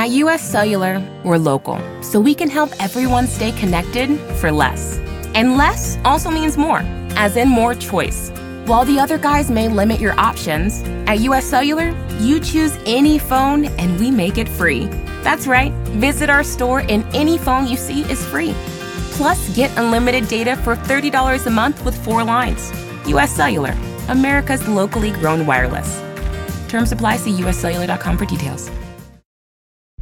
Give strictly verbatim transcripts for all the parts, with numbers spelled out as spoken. At U S Cellular, we're local, so we can help everyone stay connected for less. And less also means more, as in more choice. While the other guys may limit your options, at U S Cellular, you choose any phone and we make it free. That's right, visit our store and any phone you see is free. Plus, get unlimited data for thirty dollars a month with four lines. U S Cellular, America's locally grown wireless. Terms apply. See U S cellular dot com for details.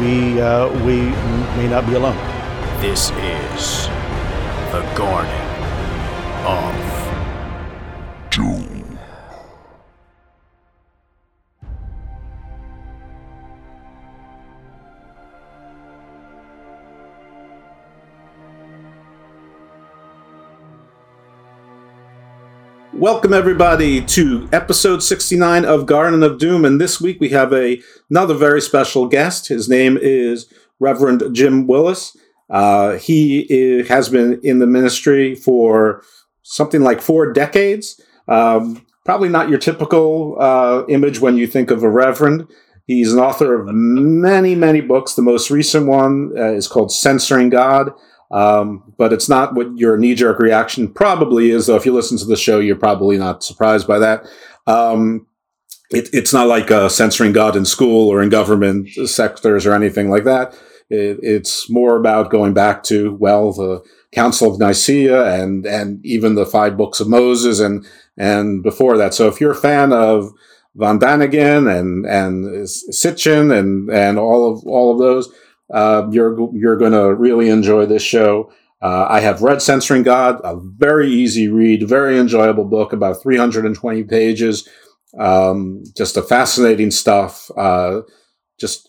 we, uh, we may not be alone. This is the Garden of Doom. Welcome everybody to episode sixty-nine of Garden of Doom, and this week we have a, another very special guest. His name is Reverend Jim Willis. Uh, he is, has been in the ministry for something like four decades. Um, probably not your typical uh, image when you think of a reverend. He's an author of many, many books. The most recent one uh, is called Censoring God, um, but it's not what your knee-jerk reaction probably is, though if you listen to the show, you're probably not surprised by that. Um, it, it's not like uh, Censoring God in school or in government sectors or anything like that. It, it's more about going back to, well, the Council of Nicaea and and even the five books of Moses and and before that. So if you're a fan of von Daniken and and Sitchin and and all of all of those, uh, you're you're going to really enjoy this show. Uh, I have read Censoring God, a very easy read, very enjoyable book, about three hundred twenty pages, um, just a fascinating stuff. Uh, just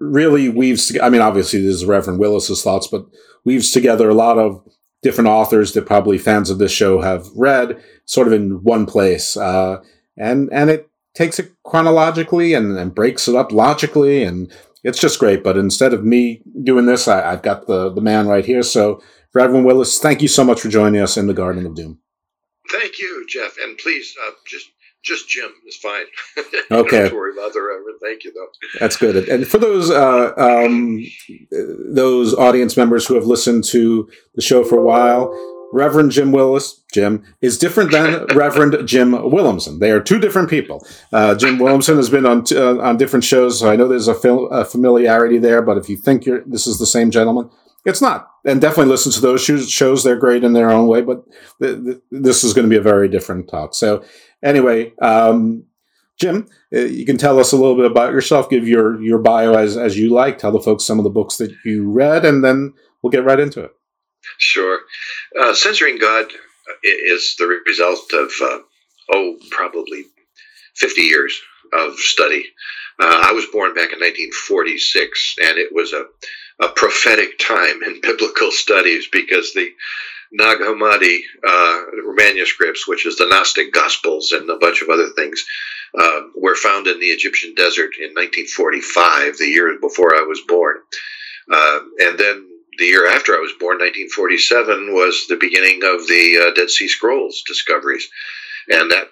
really weaves together. I mean, obviously this is Reverend Willis's thoughts, but weaves together a lot of different authors that probably fans of this show have read sort of in one place. Uh, and, and it takes it chronologically and, and breaks it up logically. And it's just great. But instead of me doing this, I, I've got the, the man right here. So Reverend Willis, thank you so much for joining us in the Garden of Doom. Thank you, Jeff. And please uh, just, Just Jim is fine. Okay. Don't worry about the Reverend. Thank you, though. That's good. And for those uh, um, those audience members who have listened to the show for a while, Reverend Jim Willis, Jim, is different than Reverend Jim Williamson. They are two different people. Uh, Jim Williamson has been on t- uh, on different shows, so I know there's a, fil- a familiarity there. But if you think you're this is the same gentleman, it's not. And definitely listen to those shows. They're great in their own way, but th- th- this is going to be a very different talk. So anyway, um, Jim, you can tell us a little bit about yourself, give your, your bio as, as you like, tell the folks some of the books that you read, and then we'll get right into it. Sure. Uh, Censoring God is the result of, uh, oh, probably fifty years of study. Uh, I was born back in nineteen forty-six, and it was a, a prophetic time in biblical studies because the Nag Hammadi uh, manuscripts, which is the Gnostic Gospels and a bunch of other things, uh, were found in the Egyptian desert in nineteen forty-five, the year before I was born. Uh, and then the year after I was born, nineteen forty-seven, was the beginning of the uh, Dead Sea Scrolls discoveries, and that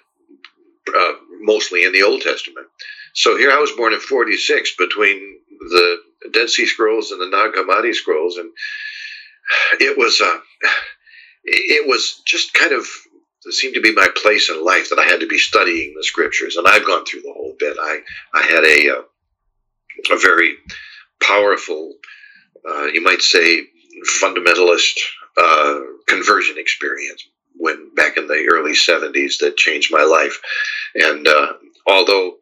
uh, mostly in the Old Testament. So here I was born in forty-six between the Dead Sea Scrolls and the Nag Hammadi Scrolls, and it was uh, it was just kind of it seemed to be my place in life that I had to be studying the scriptures, and I've gone through the whole bit. I I had a uh, a very powerful, uh, you might say, fundamentalist uh, conversion experience when back in the early seventies that changed my life, and uh, although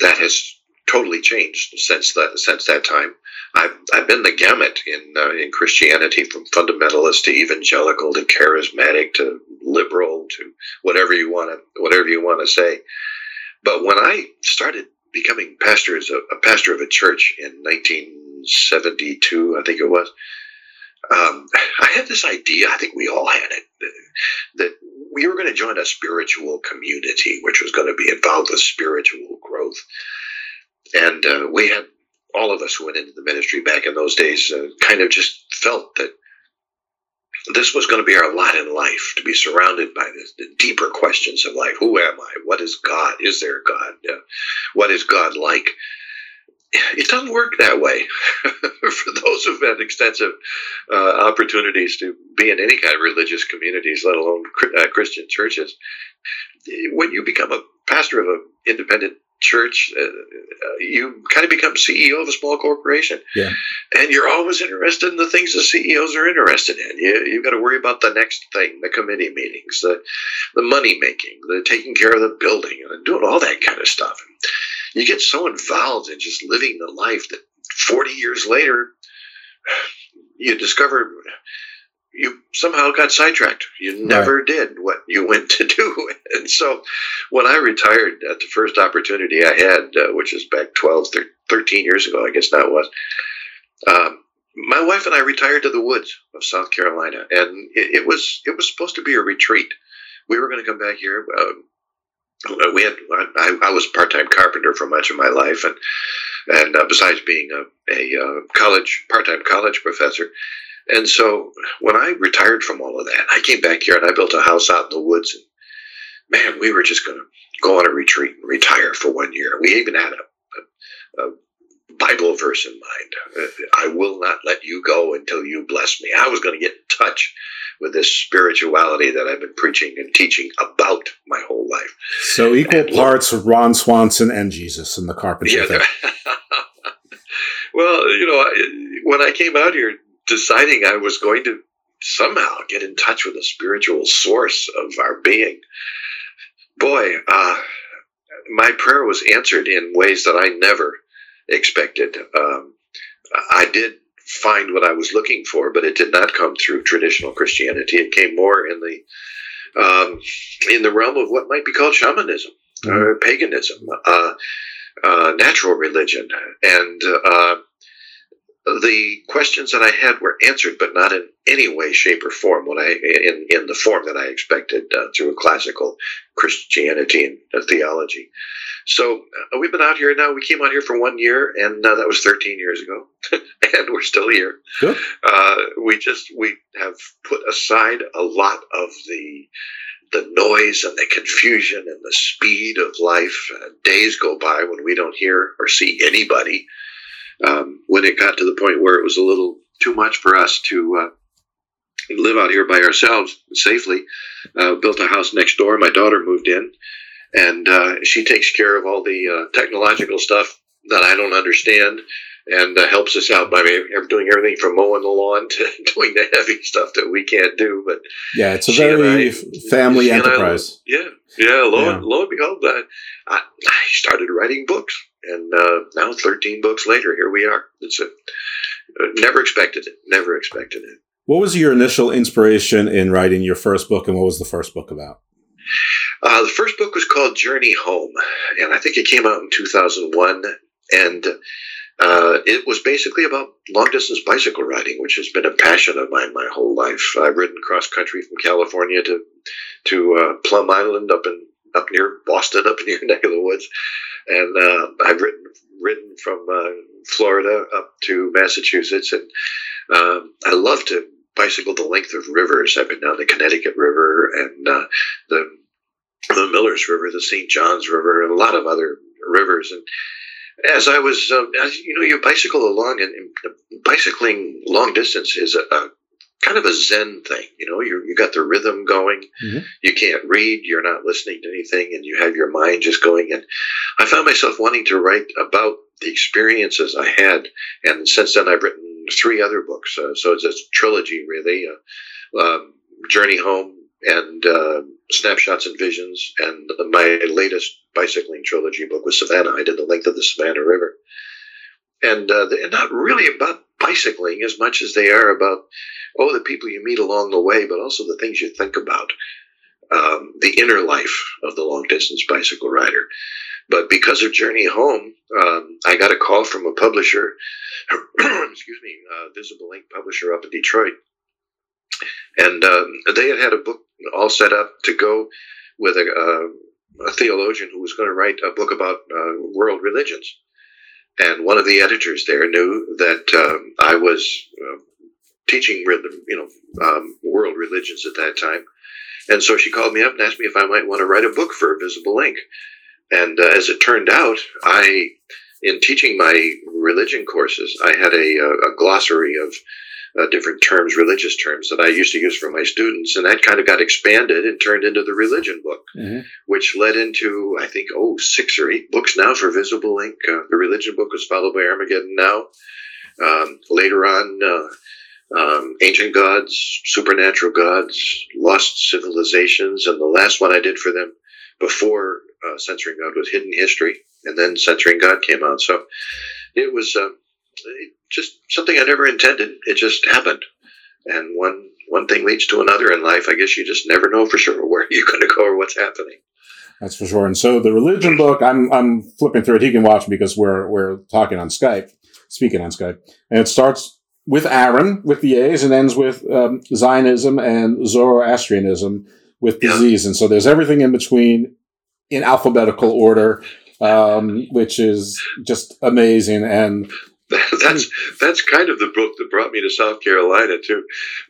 that has totally changed since that since that time, I've I've been the gamut in uh, in Christianity, from fundamentalist to evangelical to charismatic to liberal to whatever you want to whatever you want to say. But when I started becoming pastor as a, a pastor of a church in nineteen seventy-two, I think it was, um, I had this idea, I think we all had it, that we were going to join a spiritual community, which was going to be involved with spiritual growth. And uh, we had, all of us who went into the ministry back in those days, uh, kind of just felt that this was going to be our lot in life, to be surrounded by this, the deeper questions of life. Who am I? What is God? Is there God? Uh, what is God like? It doesn't work that way for those who've had extensive uh, opportunities to be in any kind of religious communities, let alone uh, Christian churches. When you become a pastor of an independent church, uh, you kind of become C E O of a small corporation. Yeah. And you're always interested in the things the C E Os are interested in. You, you've got to worry about the next thing, the committee meetings, the, the money making, the taking care of the building, and doing all that kind of stuff. And you get so involved in just living the life that forty years later, you discover you somehow got sidetracked. You never right. did what you went to do. And so when I retired at the first opportunity I had, uh, which is back twelve, thirteen years ago, I guess that was, um, my wife and I retired to the woods of South Carolina. And it, it was it was supposed to be a retreat. We were going to come back here. Uh, we had I, I was a part-time carpenter for much of my life. And, and uh, besides being a, a uh, college part-time college professor. And so when I retired from all of that, I came back here and I built a house out in the woods. And man, we were just going to go on a retreat and retire for one year. We even had a, a, a Bible verse in mind. I will not let you go until you bless me. I was going to get in touch with this spirituality that I've been preaching and teaching about my whole life. So equal and parts look, Ron Swanson and Jesus in the carpentry. Yeah, thing. Well, you know, I, when I came out here, deciding I was going to somehow get in touch with the spiritual source of our being, boy, uh, my prayer was answered in ways that I never expected. Um, I did find what I was looking for, but it did not come through traditional Christianity. It came more in the um, in the realm of what might be called shamanism or paganism, uh, uh, natural religion, and uh, the questions that I had were answered, but not in any way, shape, or form when I in, in the form that I expected uh, through classical Christianity and uh, theology. So uh, we've been out here now. We came out here for one year, and uh, that was thirteen years ago, and we're still here. Sure. Uh, we just we have put aside a lot of the the noise and the confusion and the speed of life. Uh, days go by when we don't hear or see anybody. Um, when it got to the point where it was a little too much for us to uh, live out here by ourselves safely, uh, built a house next door. My daughter moved in, and uh, she takes care of all the uh, technological stuff that I don't understand and uh, helps us out by doing everything from mowing the lawn to doing the heavy stuff that we can't do. But yeah, it's a very I, family enterprise. I, yeah, yeah. Lo, yeah. And, lo and behold, I, I started writing books. And uh, now thirteen books later, here we are. It's a, never expected it, never expected it. What was your initial inspiration in writing your first book, and what was the first book about? Uh, the first book was called Journey Home, and I think it came out in two thousand one, and uh, it was basically about long-distance bicycle riding, which has been a passion of mine my whole life. I've ridden cross-country from California to to uh, Plum Island up in up near Boston, up in your neck of the woods, and uh, I've ridden, ridden from uh, Florida up to Massachusetts, and um, I love to bicycle the length of rivers. I've been down the Connecticut River and uh, the the Miller's River, the Saint John's River, and a lot of other rivers. And as I was, um, as, you know, you bicycle along, and, and bicycling long distance is a, a kind of a Zen thing. You know, you you got the rhythm going. Mm-hmm. You can't read. You're not listening to anything, and you have your mind just going. And I found myself wanting to write about the experiences I had. And since then, I've written three other books. Uh, so it's a trilogy, really. Uh, um, Journey Home, and uh, Snapshots and Visions, and my latest bicycling trilogy book was Savannah. I did the length of the Savannah River. And uh, they're not really about bicycling as much as they are about, oh, the people you meet along the way, but also the things you think about, um, the inner life of the long-distance bicycle rider. But because of Journey Home, um, I got a call from a publisher, excuse me, uh, Visible Ink publisher up in Detroit. And um, they had had a book all set up to go with a, uh, a theologian who was going to write a book about uh, world religions. And one of the editors there knew that um, I was uh, teaching, you know, um, world religions at that time. And so she called me up and asked me if I might want to write a book for Visible Ink. And uh, as it turned out, I, in teaching my religion courses, I had a, a glossary of Uh, different terms, religious terms that I used to use for my students. And that kind of got expanded and turned into the religion book, mm-hmm. which led into, I think, oh, six or eight books now for Visible Ink. Uh, the religion book was followed by Armageddon Now. Um, later on, uh, um, Ancient Gods, Supernatural Gods, Lost Civilizations. And the last one I did for them before uh, Censoring God was Hidden History. And then Censoring God came out. So it was... Uh, just something I never intended. It just happened. And one one thing leads to another in life. I guess you just never know for sure where you're going to go or what's happening. That's for sure. And so the religion book, I'm I'm flipping through it. He can watch me because we're we're talking on Skype, speaking on Skype. And it starts with Aaron, with the A's, and ends with um, Zionism and Zoroastrianism with the yeah. Z's. And so there's everything in between in alphabetical order, um, which is just amazing. And That's that's kind of the book that brought me to South Carolina, too.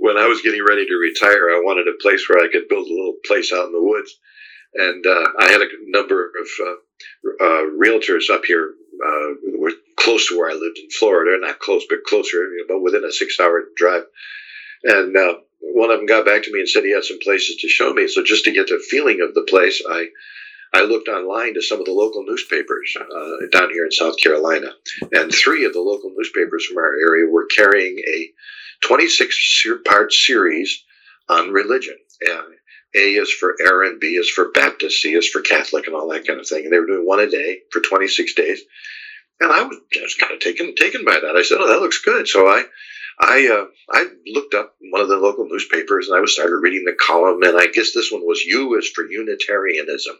When I was getting ready to retire, I wanted a place where I could build a little place out in the woods. And uh, I had a number of uh, uh, realtors up here uh, who were close to where I lived in Florida. Not close, but closer, but within a six-hour drive. And uh, one of them got back to me and said he had some places to show me. So just to get the feeling of the place, I I looked online to some of the local newspapers uh, down here in South Carolina, and three of the local newspapers from our area were carrying a twenty-six-part series on religion. Uh, A is for Aaron, B is for Baptist, C is for Catholic, and all that kind of thing. And they were doing one a day for twenty-six days, and I was just kind of taken taken by that. I said, "Oh, that looks good." So I. I uh, I looked up one of the local newspapers, and I started reading the column, and I guess this one was U is for Unitarianism.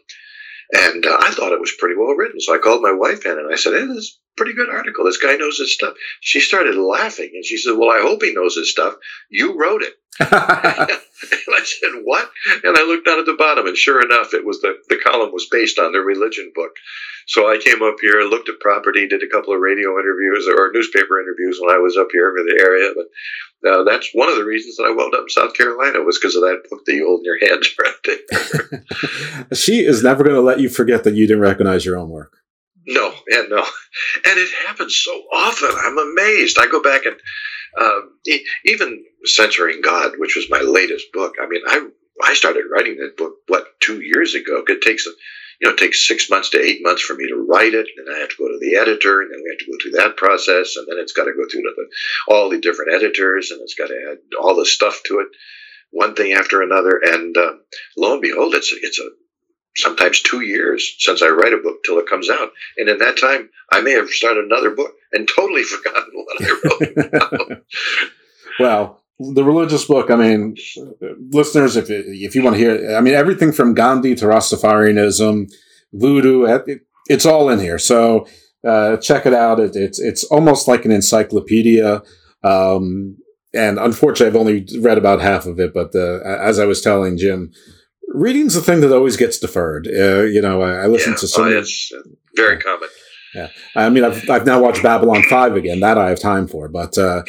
And uh, I thought it was pretty well written, so I called my wife in, and I said, hey, this is a pretty good article. This guy knows his stuff. She started laughing, and she said, well, I hope he knows his stuff. You wrote it. And I said, what? And I looked down at the bottom, and sure enough, it was the, the column was based on the religion book. So I came up here, looked at property, did a couple of radio interviews or newspaper interviews when I was up here in the area. But uh, that's one of the reasons that I wound up in South Carolina was because of that book that you hold in your hands right there. She is never going to let you forget that you didn't recognize your own work. No, and no, and it happens so often. I'm amazed. I go back and uh, e- even Censoring God, which was my latest book. I mean, I I started writing that book what two years ago. It takes you know it takes six months to eight months for me to write it, and I have to go to the editor, and then we have to go through that process, and then it's got to go through to the, all the different editors, and it's got to add all the stuff to it, one thing after another, and uh, lo and behold, it's it's a sometimes two years since I write a book till it comes out. And in that time, I may have started another book and totally forgotten what I wrote. Wow. the religious book, I mean, listeners, if if you want to hear it, I mean, everything from Gandhi to Rastafarianism, voodoo, it, it's all in here. So uh, check it out. It, it's it's almost like an encyclopedia. Um, and unfortunately, I've only read about half of it. But uh, as I was telling Jim, reading's the thing that always gets deferred. Uh, you know, I, I listen yeah, to so oh, much. Very common. Yeah, I mean, I've I've now watched Babylon five again. That I have time for, but uh,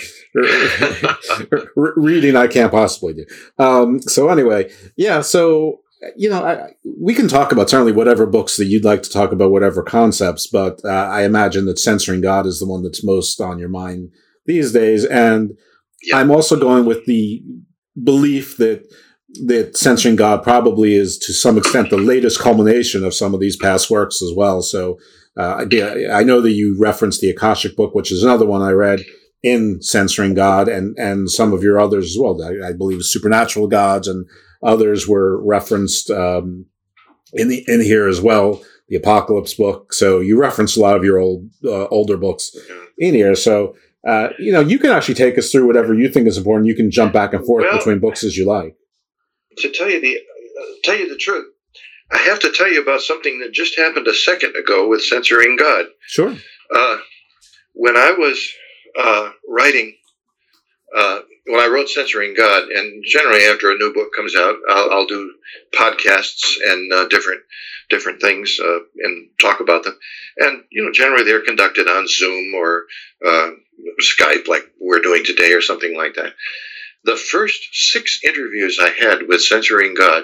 reading I can't possibly do. Um, so anyway, yeah. So you know, I, we can talk about certainly whatever books that you'd like to talk about, whatever concepts. But uh, I imagine that Censoring God is the one that's most on your mind these days. And yeah. I'm also going with the belief that that Censoring God probably is to some extent the latest culmination of some of these past works as well. So. Uh, I know that you referenced the Akashic book, which is another one I read in Censoring God, and, and some of your others as well. I, I believe Supernatural Gods and others were referenced um, in the in here as well. The Apocalypse book. So you referenced a lot of your old uh, older books in here. So uh, you know you can actually take us through whatever you think is important. You can jump back and forth well, between books as you like. To tell you the uh, tell you the truth. I have to tell you about something that just happened a second ago with Censoring God. Sure. Uh, when I was uh, writing, uh, when I wrote Censoring God, and generally after a new book comes out, I'll, I'll do podcasts and uh, different different things uh, and talk about them. And, you know, generally they're conducted on Zoom or uh, Skype like we're doing today or something like that. The first six interviews I had with Censoring God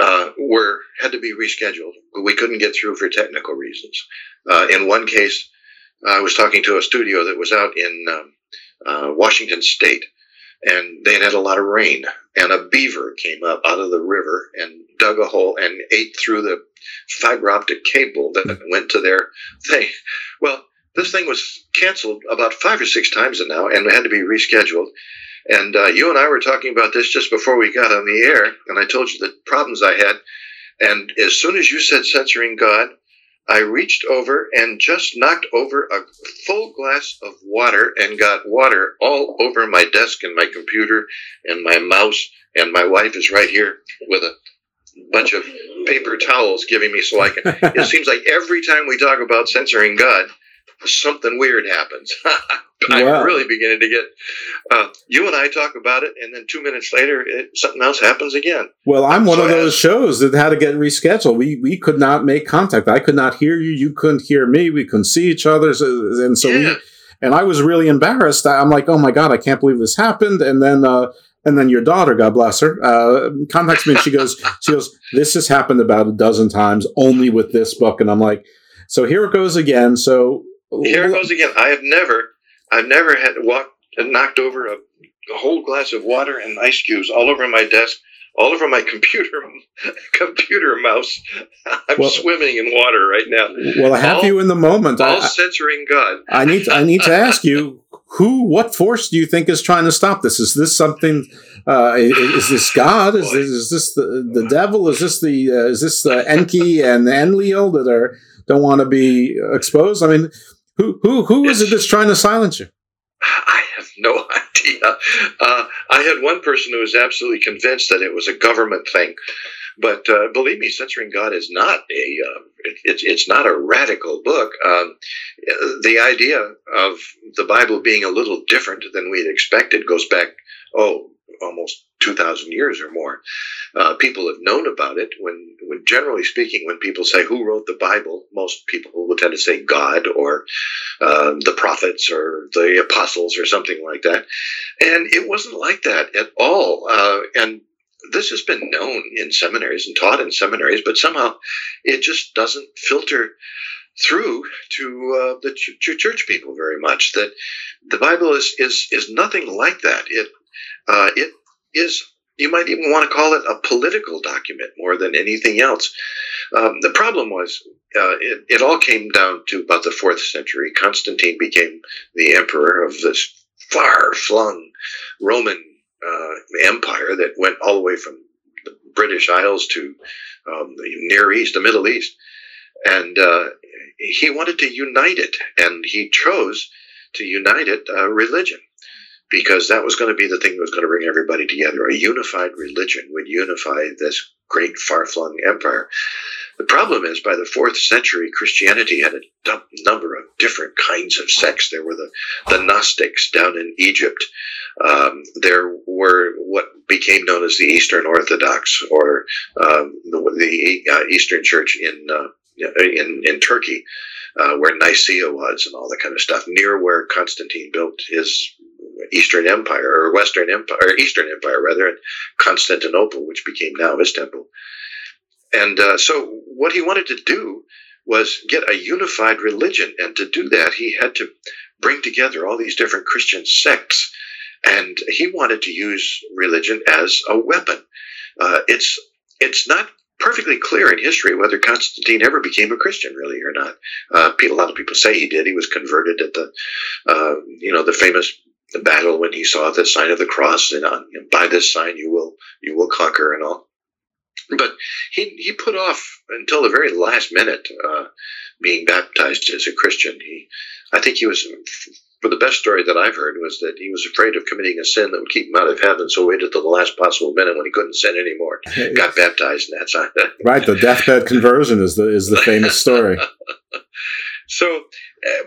Uh, were had to be rescheduled. We couldn't get through for technical reasons. Uh, in one case, I was talking to a studio that was out in um, uh, Washington State, and they had had a lot of rain, and a beaver came up out of the river and dug a hole and ate through the fiber optic cable that went to their thing. Well, this thing was canceled about five or six times now, and it had to be rescheduled. And uh, you and I were talking about this just before we got on the air, and I told you the problems I had. And as soon as you said Censoring God, I reached over and just knocked over a full glass of water and got water all over my desk and my computer and my mouse. And my wife is right here with a bunch of paper towels giving me so I can. It seems like every time we talk about Censoring God, something weird happens. I'm wow. really beginning to get, uh, you and I talk about it, and then two minutes later, it, something else happens again. Well, I'm one so of those shows that had to get rescheduled. We we could not make contact. I could not hear you. You couldn't hear me. We couldn't see each other. And so, yeah. we, and I was really embarrassed. I'm like, oh my God, I can't believe this happened. And then, uh, and then your daughter, God bless her, uh, contacts me. And she goes, she goes, this has happened about a dozen times, only with this book. And I'm like, so here it goes again. So. Here it goes again. I have never, I've never had walked and knocked over a, a whole glass of water and ice cubes all over my desk, all over my computer, computer mouse. I'm well, swimming in water right now. Well, I have all, you in the moment. All I, Censoring God. I need, to, I need to ask you, who, what force do you think is trying to stop this? Is this something? Uh, is, is this God? Is this, is this the the devil? Is this the uh, is this the Enki and Enlil that are don't want to be exposed? I mean. Who who who is it that's trying to silence you? I have no idea. Uh, I had one person who was absolutely convinced that it was a government thing, but uh, believe me, Censoring God is not a uh, it, it's it's not a radical book. Um, the idea of the Bible being a little different than we'd expected goes back oh almost two thousand years or more. Uh, people have known about it. When, when generally speaking, when people say who wrote the Bible, most people will tend to say God or uh, the prophets or the apostles or something like that. And it wasn't like that at all. Uh, and this has been known in seminaries and taught in seminaries, but somehow it just doesn't filter through to uh, the ch- ch- church people very much. That the Bible is is is nothing like that. It uh, it is, you might even want to call it a political document more than anything else. Um, the problem was uh, it, it all came down to about the fourth century. Constantine became the emperor of this far-flung Roman uh, empire that went all the way from the British Isles to um, the Near East, the Middle East. And uh, he wanted to unite it, and he chose to unite it uh, religion. because that was going to be the thing that was going to bring everybody together. A unified religion would unify this great far-flung empire. The problem is, by the fourth century, Christianity had a dumb number of different kinds of sects. There were the, the Gnostics down in Egypt. Um, there were what became known as the Eastern Orthodox, or um, the, the uh, Eastern Church in uh, in, in Turkey, uh, where Nicaea was, and all that kind of stuff, near where Constantine built his Eastern Empire, or Western Empire, or Eastern Empire, rather, in Constantinople, which became now Istanbul. And uh, so what he wanted to do was get a unified religion, and to do that, he had to bring together all these different Christian sects, and he wanted to use religion as a weapon. Uh, it's it's not perfectly clear in history whether Constantine ever became a Christian, really, or not. Uh, people, a lot of people say he did. He was converted at the uh, you know the famous battle when he saw the sign of the cross, and on, you know, by this sign you will you will conquer, and all. But he he put off until the very last minute uh, being baptized as a Christian. He, I think he was, for the best story that I've heard, was that he was afraid of committing a sin that would keep him out of heaven, so waited till the last possible minute when he couldn't sin anymore, got baptized, and that's on it. Right, the deathbed conversion is the is the famous story. So, uh,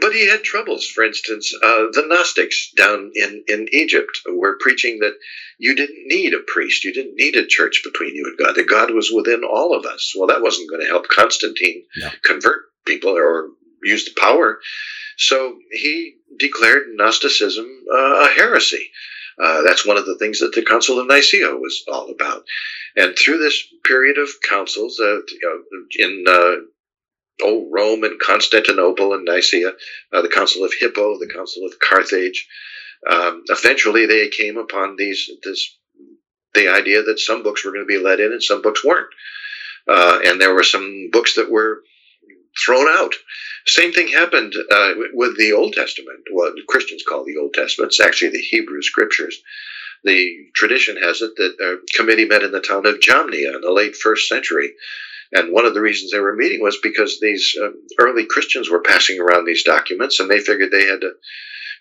but he had troubles. For instance, uh, the Gnostics down in, in Egypt were preaching that you didn't need a priest, you didn't need a church between you and God, that God was within all of us. Well, that wasn't going to help Constantine no. convert people or use the power. So he declared Gnosticism uh, a heresy. Uh, that's one of the things that the Council of Nicaea was all about. And through this period of councils uh, in uh, Oh, Rome and Constantinople and Nicaea, uh, the Council of Hippo, the Council of Carthage. Um, eventually, they came upon these this the idea that some books were going to be let in and some books weren't, uh, and there were some books that were thrown out. Same thing happened uh, with the Old Testament. What Christians call the Old Testament, it's actually the Hebrew Scriptures. The tradition has it that a committee met in the town of Jamnia in the late first century. And one of the reasons they were meeting was because these uh, early Christians were passing around these documents, and they figured they had to,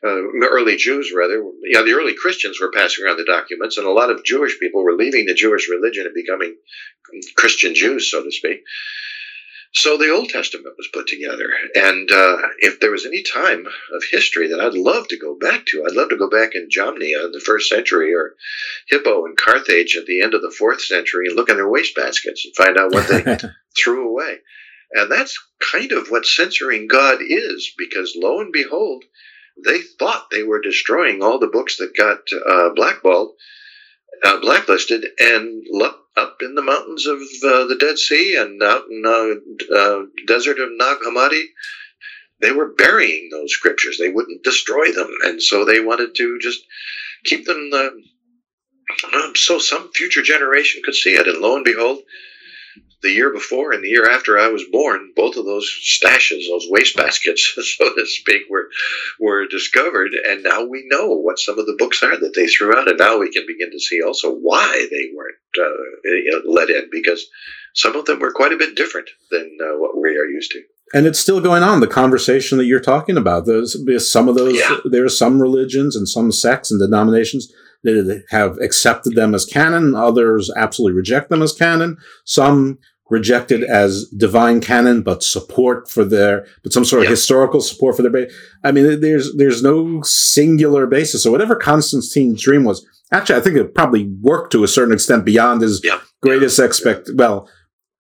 uh, early Jews rather, you know, the early Christians were passing around the documents, and a lot of Jewish people were leaving the Jewish religion and becoming Christian Jews, so to speak. So the Old Testament was put together, and uh, if there was any time of history that I'd love to go back to, I'd love to go back in Jamnia in the first century, or Hippo and Carthage at the end of the fourth century, and look in their wastebaskets and find out what they threw away. And that's kind of what censoring God is, because lo and behold, they thought they were destroying all the books that got uh, blackballed, uh, blacklisted, and lo- up in the mountains of uh, the Dead Sea and out in the uh, uh, desert of Nag Hammadi, they were burying those scriptures. They wouldn't destroy them, and so they wanted to just keep them uh, so some future generation could see it. And lo and behold, the year before and the year after I was born, both of those stashes, those wastebaskets, so to speak, were were discovered. And now we know what some of the books are that they threw out. And now we can begin to see also why they weren't uh, let in, because some of them were quite a bit different than uh, what we are used to. And it's still going on, the conversation that you're talking about. There's some of those, yeah. There are some religions and some sects and denominations that have accepted them as canon. Others absolutely reject them as canon. Some rejected as divine canon, but support for their, but some sort of yeah. historical support for their base. I mean, there's there's no singular basis. So whatever Constantine's dream was, actually, I think it probably worked to a certain extent beyond his yeah. greatest yeah. expect. Well,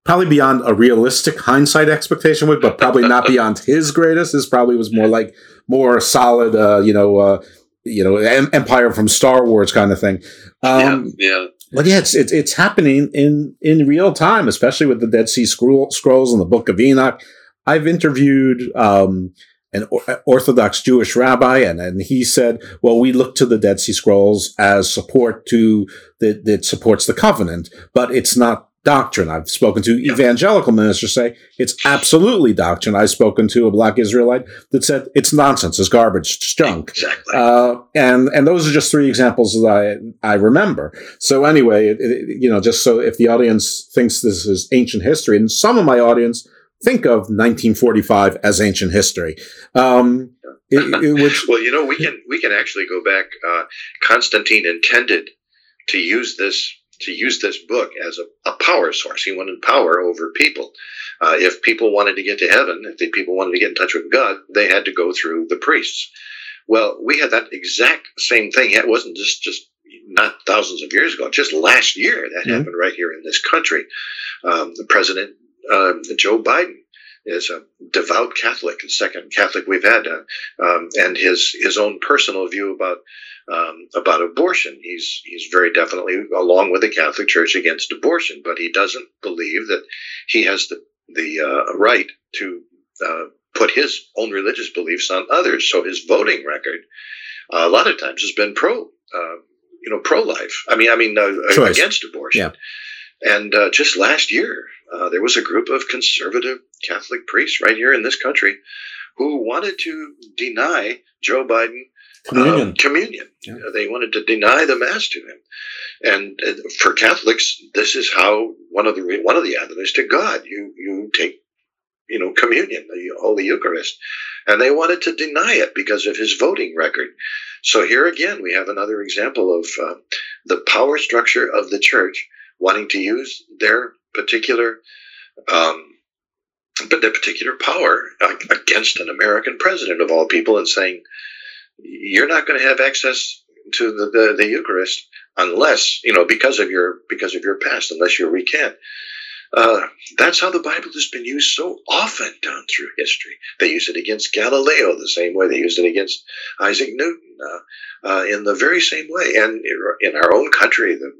probably beyond a realistic hindsight expectation, would, but probably not beyond his greatest. This probably was more like more solid, uh, you know, uh, you know, em- empire from Star Wars kind of thing. Um, yeah, yeah. But yeah, it's, it's it's happening in in real time, especially with the Dead Sea Scroll- Scrolls and the Book of Enoch. I've interviewed um, an or- Orthodox Jewish rabbi, and, and he said, "Well, we look to the Dead Sea Scrolls as support to that that supports the covenant, but it's not." Doctrine. I've spoken to evangelical ministers say it's absolutely doctrine. I've spoken to a black Israelite that said it's nonsense, it's garbage, it's junk. Exactly. Uh, and and those are just three examples that I I remember. So anyway, it, it, you know, just so if the audience thinks this is ancient history, and some of my audience think of nineteen forty-five as ancient history. Um, it, it would, well, you know, we can we can actually go back. Uh, Constantine intended to use this to use this book as a, a power source. He wanted power over people. Uh, if people wanted to get to heaven, if the people wanted to get in touch with God, they had to go through the priests. Well, we had that exact same thing. It wasn't just, just not thousands of years ago, just last year that mm-hmm. happened right here in this country. Um, the president, uh, Joe Biden, is a devout Catholic, the second Catholic we've had, uh, um, and his his own personal view about um, about abortion. He's he's very definitely, along with the Catholic Church, against abortion, but he doesn't believe that he has the, the uh, right to uh, put his own religious beliefs on others. So his voting record, uh, a lot of times, has been pro, uh, you know, pro-life. I mean, I mean, uh, against abortion. Yeah. And uh, just last year, uh, there was a group of conservative Catholic priests right here in this country who wanted to deny Joe Biden communion. Um, communion. Yeah. Uh, they wanted to deny the Mass to him. And uh, for Catholics, this is how one of the one of the avenues to God. You you take, you know, communion, the Holy Eucharist. And they wanted to deny it because of his voting record. So here again, we have another example of uh, the power structure of the church wanting to use their particular, um, but their particular power against an American president of all people, and saying, you're not going to have access to the, the, the Eucharist unless, you know, because of your, because of your past, unless you recant. Uh, that's how the Bible has been used so often down through history. They used it against Galileo the same way. They used it against Isaac Newton uh, uh, in the very same way. And in our own country, the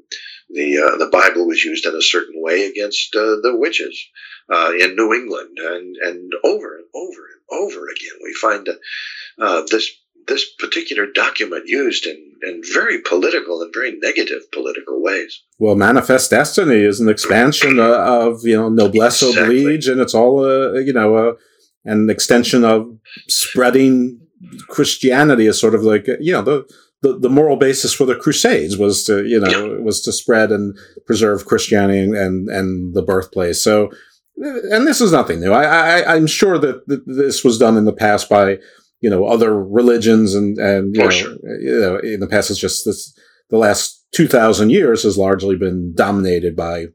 the, uh, the Bible was used in a certain way against uh, the witches uh, in New England, and, and over and over and over again. We find that uh, this this particular document used in, in very political and very negative political ways. Well, Manifest Destiny is an expansion uh, of, you know, noblesse exactly. oblige, and it's all, a, you know, a, an extension of spreading Christianity as sort of like, you know, the, the, the moral basis for the Crusades was to, you know, yeah. was to spread and preserve Christianity and, and, and the birthplace. So, and this is nothing new. I, I, I'm sure that th- this was done in the past by, you know, other religions, and, and you, know, sure. you know, in the past, it's just this, the last two thousand years has largely been dominated by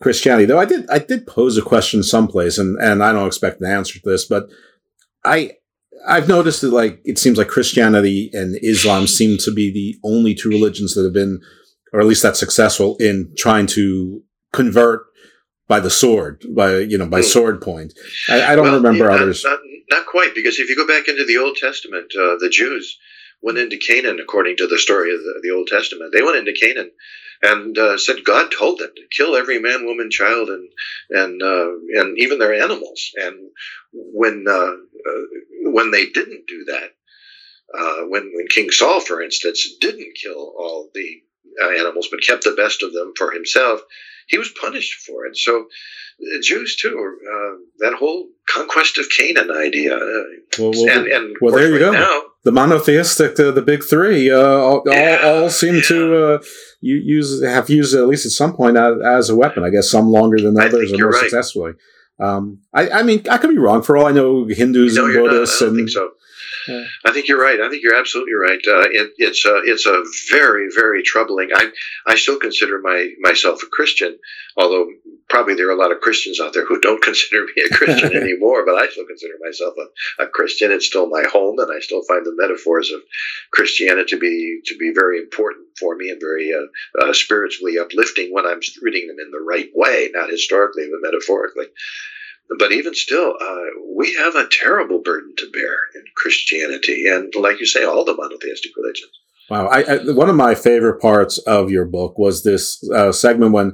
Christianity. Though I did, I did pose a question someplace, and, and I don't expect an answer to this, but I, I've noticed that, like, it seems like Christianity and Islam seem to be the only two religions that have been, or at least that's successful in trying to convert by the sword, by, you know, by sword point. I, I don't well, remember yeah, others. Not, not quite, because if you go back into the Old Testament, uh, the Jews went into Canaan, according to the story of the, the Old Testament. They went into Canaan and uh, said God told them to kill every man, woman, child, and and uh, and even their animals. And when uh, uh, when they didn't do that, uh, when when King Saul, for instance, didn't kill all the uh, animals but kept the best of them for himself, he was punished for it. So uh, Jews, too, uh, that whole conquest of Canaan idea. Uh, well, well, and, and well there you right go. Now, the monotheistic, uh, the big three, uh, all, yeah, all, all seem yeah. to uh, use have used it, at least at some point, as, as a weapon. I guess some longer than others and more right. successfully. Um, I, I mean, I could be wrong. For all I know, Hindus no, and Buddhists. Not, I don't and, think so. Yeah. I think you're right. I think you're absolutely right. Uh, it, it's a, it's a very, very troubling. I I still consider my myself a Christian, although probably there are a lot of Christians out there who don't consider me a Christian anymore. But I still consider myself a, a Christian. It's still my home, and I still find the metaphors of Christianity to be to be very important for me, and very uh, uh, spiritually uplifting when I'm reading them in the right way, not historically but metaphorically. But even still, uh, we have a terrible burden to bear in Christianity, and like you say, all the monotheistic religions. Wow! I, I, one of my favorite parts of your book was this uh, segment when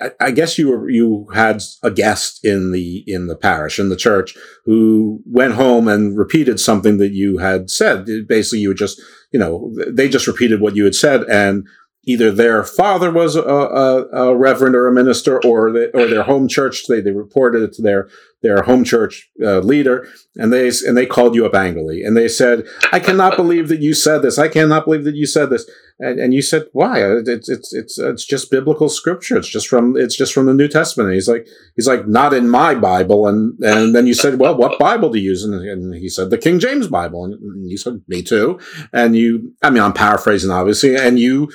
I, I guess you were you had a guest in the in the parish in the church who went home and repeated something that you had said. Basically, you would just you know they just repeated what you had said, and either their father was a, a, a reverend or a minister, or they, or their home church. They, they reported it to their their home church uh, leader, and they and they called you up angrily, and they said, "I cannot believe that you said this. I cannot believe that you said this." And, and you said, why? It's it's it's it's just biblical scripture. It's just from it's just from the New Testament. And he's like he's like not in my Bible. And and then you said, well, what Bible do you use? And, and he said the King James Bible. And you said, me too. And you, I mean, I'm paraphrasing obviously. And you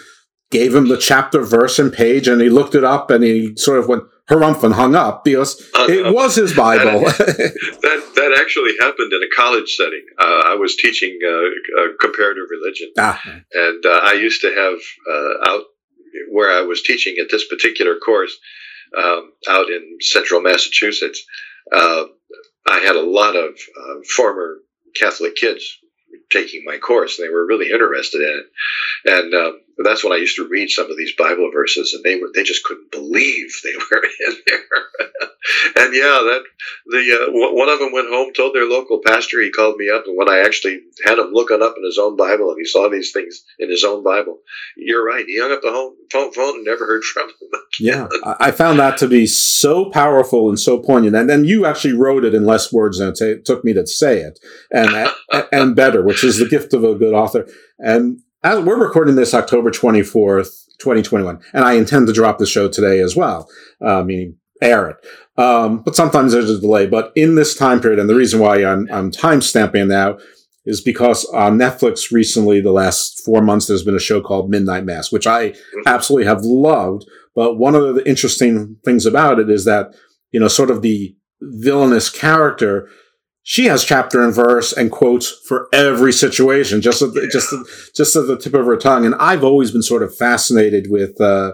gave him the chapter, verse, and page, and he looked it up, and he sort of went harumph and hung up because hung it up. was his Bible. that, that that actually happened in a college setting. Uh, I was teaching uh, uh, comparative religion, ah. and uh, I used to have uh, out where I was teaching at this particular course um, out in central Massachusetts. Uh, I had a lot of uh, former Catholic kids taking my course, and they were really interested in it. And um, that's when I used to read some of these Bible verses, and they were—they just couldn't believe they were in there. And yeah, that the uh, w- one of them went home, told their local pastor. He called me up, and when I actually had him look it up in his own Bible, and he saw these things in his own Bible, you're right. He hung up the home, phone, phone, and never heard from him. Yeah, I found that to be so powerful and so poignant. And then you actually wrote it in less words than it took me to say it, and and better, which is the gift of a good author. And as we're recording this October twenty-fourth, twenty twenty-one, and I intend to drop the show today as well, uh, meaning air it. Um, but sometimes there's a delay. But in this time period, and the reason why I'm, I'm timestamping now is because on Netflix recently, the last four months, there's been a show called Midnight Mass, which I absolutely have loved. But one of the interesting things about it is that, you know, sort of the villainous character, she has chapter and verse and quotes for every situation, just at the, yeah. just just at the tip of her tongue. And I've always been sort of fascinated with, uh,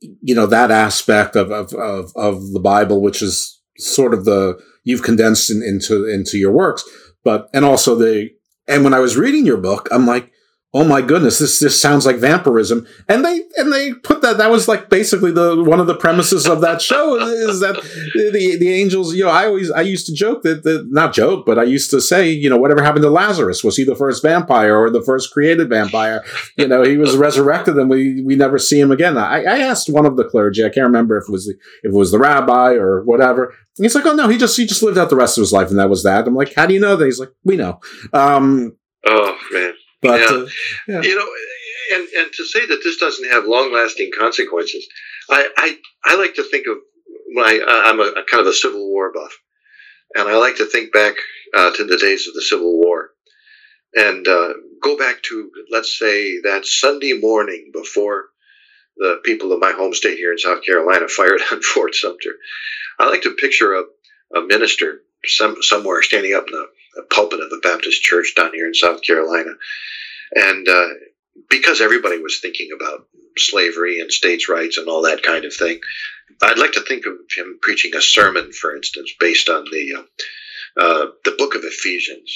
you know, that aspect of, of of of the Bible, which is sort of the you've condensed in, into into your works. But and also the and when I was reading your book, I'm like, oh my goodness, this this sounds like vampirism. And they and they put that that was like basically the one of the premises of that show is that the the angels, you know, I always I used to joke that, that not joke, but I used to say, you know, whatever happened to Lazarus? Was he the first vampire or the first created vampire? You know, he was resurrected and we we never see him again. I, I asked one of the clergy, I can't remember if it was the if it was the rabbi or whatever. And he's like, oh no, he just he just lived out the rest of his life and that was that. I'm like, how do you know that? He's like, we know. Um, oh man. But, yeah. Uh, yeah. You know, and, and to say that this doesn't have long-lasting consequences, I, I, I like to think of when I, I'm a, a kind of a Civil War buff, and I like to think back uh, to the days of the Civil War, and uh, go back to, let's say, that Sunday morning before the people of my home state here in South Carolina fired on Fort Sumter. I like to picture a, a minister some, somewhere standing up in a A pulpit of the Baptist Church down here in South Carolina, and uh, because everybody was thinking about slavery and states' rights and all that kind of thing, I'd like to think of him preaching a sermon, for instance, based on the uh, uh, the Book of Ephesians,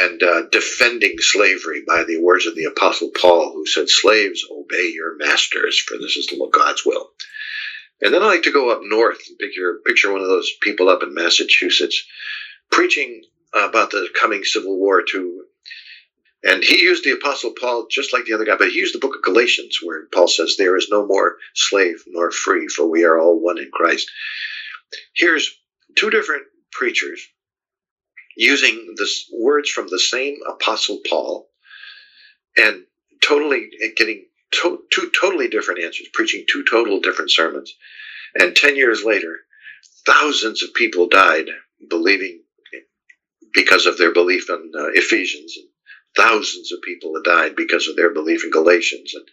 and uh, defending slavery by the words of the Apostle Paul, who said, "Slaves, obey your masters, for this is God's will." And then I like to go up north and picture picture one of those people up in Massachusetts preaching about the coming Civil War too. And he used the Apostle Paul just like the other guy, but he used the book of Galatians where Paul says, there is no more slave nor free, for we are all one in Christ. Here's two different preachers using the words from the same Apostle Paul and totally and getting to, two totally different answers, preaching two total different sermons. And ten years later, thousands of people died believing because of their belief in uh, Ephesians, and thousands of people have died because of their belief in Galatians, and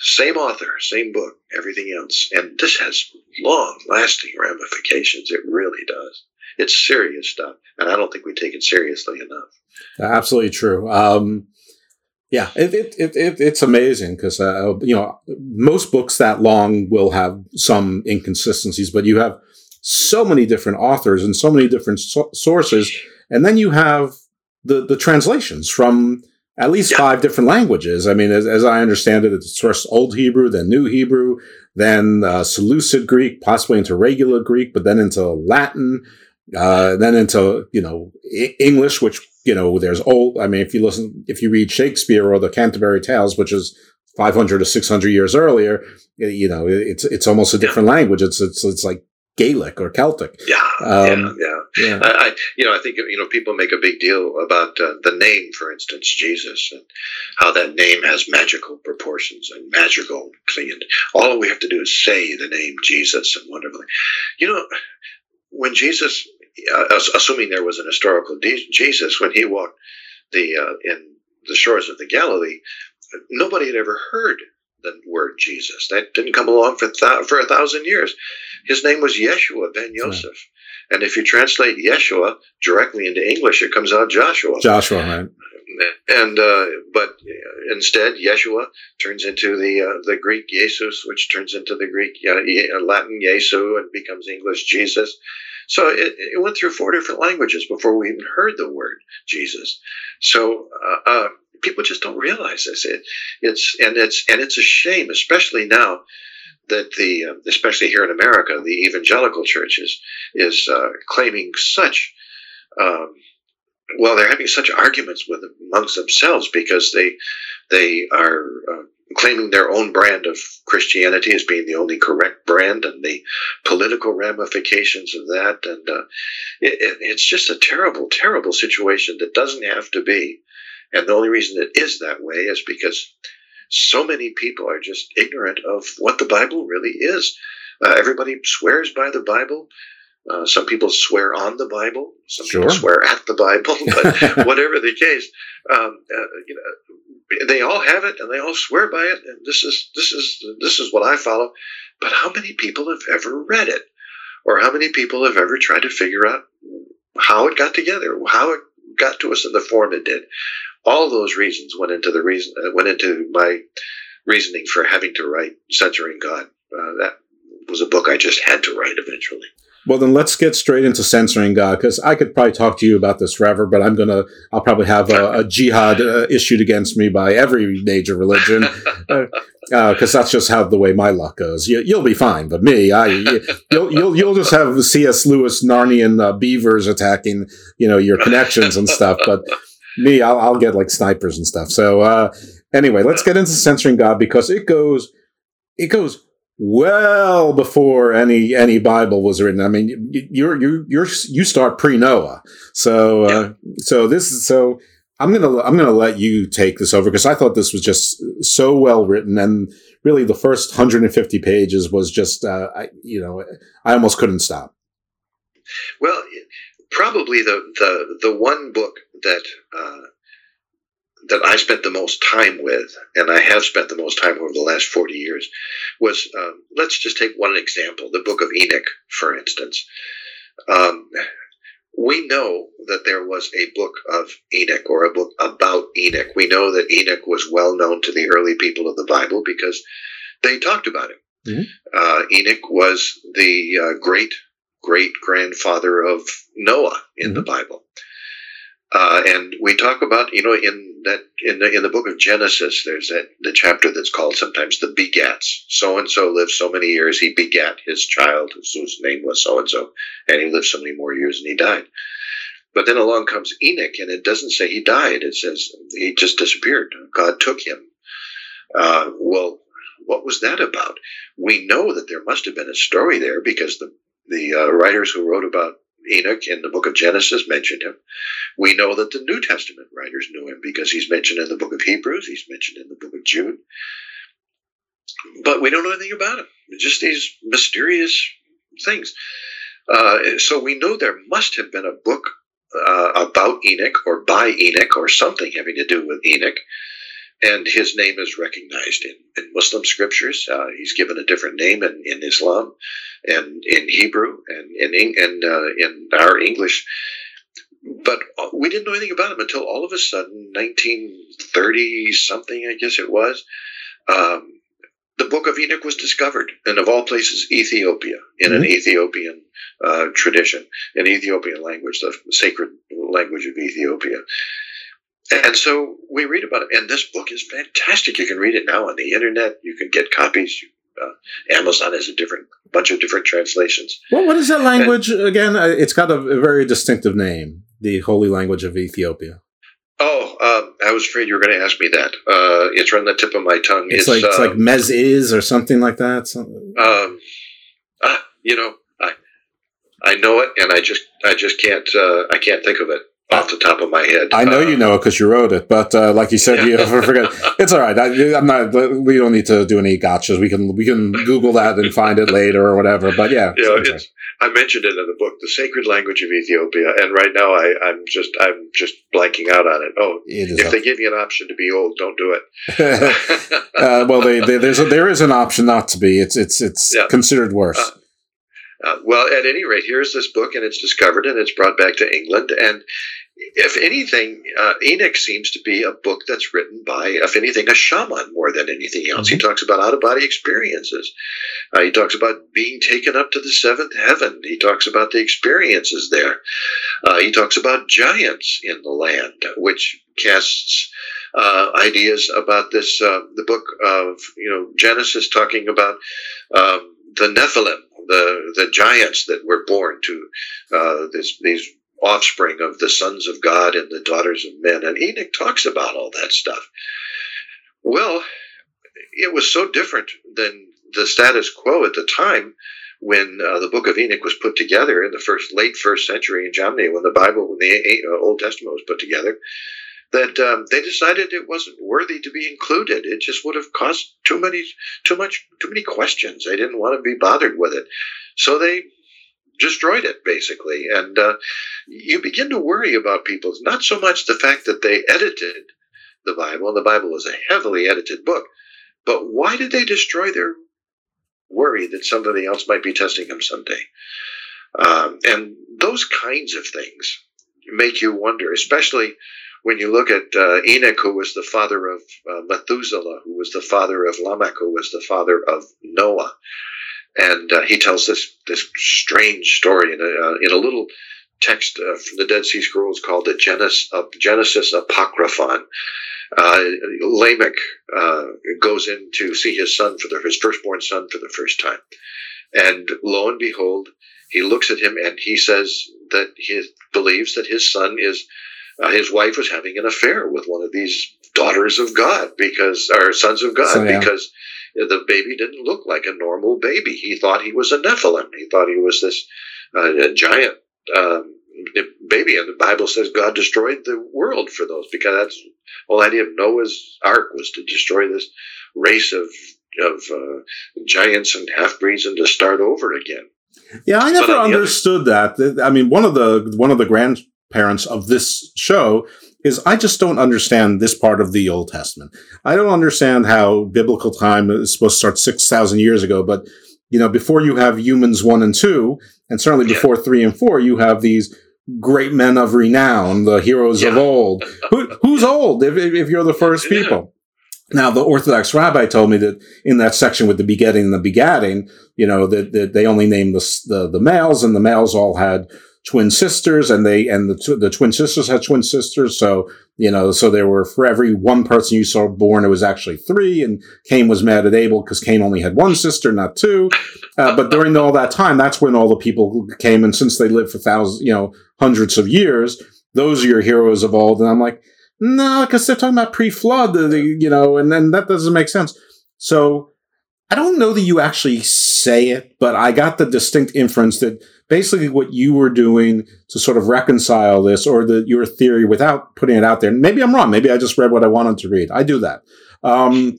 same author, same book, everything else. And this has long-lasting ramifications. It really does. It's serious stuff, and I don't think we take it seriously enough. Absolutely true. Um, yeah, it, it, it, it, it's amazing because uh, you know most books that long will have some inconsistencies, but you have so many different authors and so many different so- sources. And then you have the, the translations from at least yeah. five different languages. I mean, as, as I understand it, it's first Old Hebrew, then New Hebrew, then uh, Seleucid Greek, possibly into regular Greek, but then into Latin, uh, then into, you know, I- English, which, you know, there's old. I mean, if you listen, if you read Shakespeare or the Canterbury Tales, which is five hundred or six hundred years earlier, you know, it's it's almost a different yeah. language. It's it's it's like Gaelic or Celtic. Yeah, um, yeah, yeah. yeah. I, I, you know, I think you know people make a big deal about uh, the name, for instance, Jesus, and how that name has magical proportions and magical thing. And all we have to do is say the name Jesus, and wonderfully, you know, when Jesus, uh, assuming there was an historical de- Jesus, when he walked the uh, in the shores of the Galilee, nobody had ever heard the word Jesus. That didn't come along for th- for a thousand years. His name was Yeshua ben Yosef. Right. And if you translate Yeshua directly into English, it comes out Joshua. Joshua, right. And uh, but instead, Yeshua turns into the uh, the Greek Jesus, which turns into the Greek uh, Latin Yesu, and becomes English Jesus. So it, it went through four different languages before we even heard the word Jesus. So uh, uh, people just don't realize this. It, it's and it's and it's a shame, especially now that the uh, especially here in America, the evangelical church is is uh, claiming such. Um, Well, they're having such arguments with amongst themselves because they they are uh, claiming their own brand of Christianity as being the only correct brand, and the political ramifications of that, and uh, it, it's just a terrible, terrible situation that doesn't have to be. And the only reason it is that way is because so many people are just ignorant of what the Bible really is. Uh, everybody swears by the Bible. Uh, some people swear on the Bible. Some sure. people swear at the Bible. But whatever the case, um, uh, you know, they all have it and they all swear by it. And this is this is this is what I follow. But how many people have ever read it, or how many people have ever tried to figure out how it got together, how it got to us in the form it did? All those reasons went into the reason uh, went into my reasoning for having to write Censoring God. Uh, that was a book I just had to write eventually. Well, then let's get straight into Censoring God, because I could probably talk to you about this forever, but I'm going to, I'll probably have a, a jihad uh, issued against me by every major religion, because uh, that's just how the way my luck goes. You, you'll be fine, but me, I, you'll, you'll, you'll just have C S. Lewis, Narnian uh, beavers attacking, you know, your connections and stuff, but me, I'll, I'll get like snipers and stuff. So uh, anyway, let's get into Censoring God, because it goes, it goes, well before any any Bible was written. I mean, you're you you're you start pre-Noah. So yeah. uh, so this is so I'm going to I'm going to let you take this over, because I thought this was just so well written, and really the first one hundred fifty pages was just uh, I, you know, I almost couldn't stop. Well, probably the the the one book that uh that I spent the most time with, and I have spent the most time over the last forty years, was, um, let's just take one example, the Book of Enoch, for instance. Um, we know that there was a Book of Enoch, or a book about Enoch. We know that Enoch was well known to the early people of the Bible because they talked about him. Mm-hmm. Uh, Enoch was the uh, great, great grandfather of Noah in mm-hmm. the Bible. Uh, and we talk about, you know, in that in the in the book of Genesis, there's that the chapter that's called sometimes the begats. So and so lived so many years; he begat his child, whose name was so and so, and he lived so many more years, and he died. But then along comes Enoch, and it doesn't say he died; it says he just disappeared. God took him. Uh, well, what was that about? We know that there must have been a story there, because the the uh, writers who wrote about Enoch in the book of Genesis mentioned him. We know that the New Testament writers knew him because he's mentioned in the book of Hebrews, he's mentioned in the book of Jude. But we don't know anything about him. Just these mysterious things. Uh, so we know there must have been a book uh, about Enoch, or by Enoch, or something having to do with Enoch. And his name is recognized in, in Muslim scriptures. Uh, he's given a different name in, in Islam, and in Hebrew, and in and uh, in our English. But we didn't know anything about him until all of a sudden, nineteen thirty something, I guess it was, um, the Book of Enoch was discovered, and of all places, Ethiopia, in mm-hmm. an Ethiopian uh, tradition, an Ethiopian language, the sacred language of Ethiopia. And so we read about it, and this book is fantastic. You can read it now on the internet. You can get copies. Uh, Amazon has a different bunch of different translations. Well, what is that language and, again? It's got a, a very distinctive name, the Holy Language of Ethiopia. Oh, um, I was afraid you were going to ask me that. Uh, it's on the tip of my tongue. It's, it's like it's um, like Mez is or something like that. Something. Um, uh, you know, I I know it, and I just I just can't uh, I can't think of it off the top of my head. I know uh, you know it because you wrote it, but uh, like you said, you forget. It's all right. I, I'm not. We don't need to do any gotchas. We can we can Google that and find it later or whatever. But yeah, you know, it's, it's, I mentioned it in the book, The Sacred Language of Ethiopia, and right now I, I'm just I'm just blanking out on it. Oh, it if up. They give you an option to be old, don't do it. uh, well, they, they, there's a, there is an option not to be. It's it's it's yeah. considered worse. Uh, Uh, well, at any rate, here's this book, and it's discovered, and it's brought back to England. And if anything, uh, Enoch seems to be a book that's written by, if anything, a shaman more than anything else. Mm-hmm. He talks about out-of-body experiences. Uh, he talks about being taken up to the seventh heaven. He talks about the experiences there. Uh, he talks about giants in the land, which casts uh, ideas about this, uh, the book of, you know, Genesis talking about um, the Nephilim. The, the giants that were born to uh, this, these offspring of the sons of God and the daughters of men. And Enoch talks about all that stuff. Well, it was so different than the status quo at the time when uh, the Book of Enoch was put together in the first late first century in Jamnia, when the Bible, when the Old Testament was put together, that um, they decided it wasn't worthy to be included. It just would have caused too many, too much, too many questions. They didn't want to be bothered with it. So they destroyed it, basically. And uh, you begin to worry about people. It's not so much the fact that they edited the Bible, and the Bible is a heavily edited book, but why did they destroy their worry that somebody else might be testing them someday? Um, and those kinds of things make you wonder, especially when you look at uh, Enoch, who was the father of uh, Methuselah, who was the father of Lamech, who was the father of Noah. And uh, he tells this this strange story in a, uh, in a little text uh, from the Dead Sea Scrolls called the Genesis, uh, Genesis Apocryphon. Uh, Lamech uh, goes in to see his son, for the, his firstborn son for the first time. And lo and behold, he looks at him and he says that he believes that his son is... Uh, his wife was having an affair with one of these daughters of God, because, or sons of God, so, yeah. because the baby didn't look like a normal baby. He thought he was a Nephilim. He thought he was this uh, giant um, baby. And the Bible says God destroyed the world for those, because that's the whole idea of Noah's Ark, was to destroy this race of of uh, giants and half-breeds and to start over again. Yeah, I never understood other- that. I mean, one of the one of the grand... parents of this show is I just don't understand this part of the Old Testament. I don't understand how biblical time is supposed to start six thousand years ago, but, you know, before you have humans one and two, and certainly yeah. before three and four, you have these great men of renown, the heroes yeah. of old. Who, who's old if, if you're the first yeah. people? Now, the Orthodox rabbi told me that in that section with the begetting and the begatting, you know, that, that they only named the, the the males, and the males all had twin sisters, and they and the tw- the twin sisters had twin sisters. So, you know, so there were, for every one person you saw born, it was actually three. And Cain was mad at Abel because Cain only had one sister, not two. Uh, but during all that time, that's when all the people came. And since they lived for thousands, you know, hundreds of years, those are your heroes of old. And I'm like, no, because they're talking about pre-flood, you know, and then that doesn't make sense. So I don't know that you actually say it, but I got the distinct inference that basically what you were doing to sort of reconcile this, or the, your theory without putting it out there, maybe I'm wrong, maybe I just read what I wanted to read, I do that, um,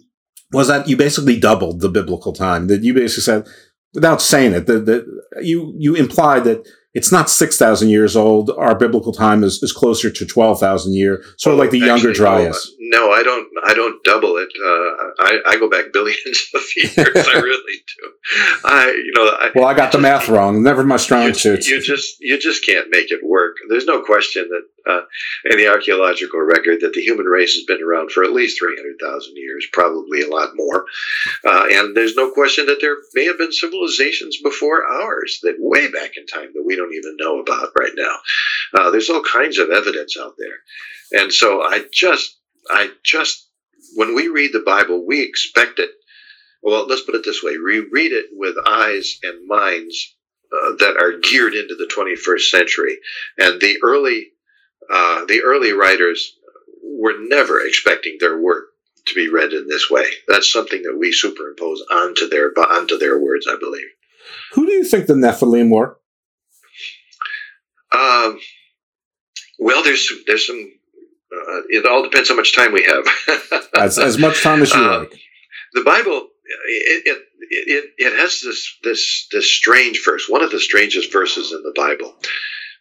was that you basically doubled the biblical time, that you basically said, without saying it, that, that you, you implied that it's not six thousand years old. Our biblical time is, is closer to twelve thousand years, sort of like the Actually, Younger Dryas. No, no, I don't I don't double it. Uh, I, I go back billions of years. I really do. I, you know, I, well, I got I the just, math wrong. Never my strong suit. You just, you just can't make it work. There's no question that uh, in the archaeological record that the human race has been around for at least three hundred thousand years, probably a lot more. Uh, and there's no question that there may have been civilizations before ours that way back in time that we don't don't even know about right now. Uh, there's all kinds of evidence out there. And so I just, I just, when we read the Bible, we expect it. Well, let's put it this way. We read it with eyes and minds uh, that are geared into the twenty-first century. And the early, uh, the early writers were never expecting their work to be read in this way. That's something that we superimpose onto their, onto their words, I believe. Who do you think the Nephilim were? Uh, well, there's there's some. Uh, it all depends how much time we have. as, as much time as you uh, like. The Bible, it it it, it has this, this this strange verse. One of the strangest verses in the Bible,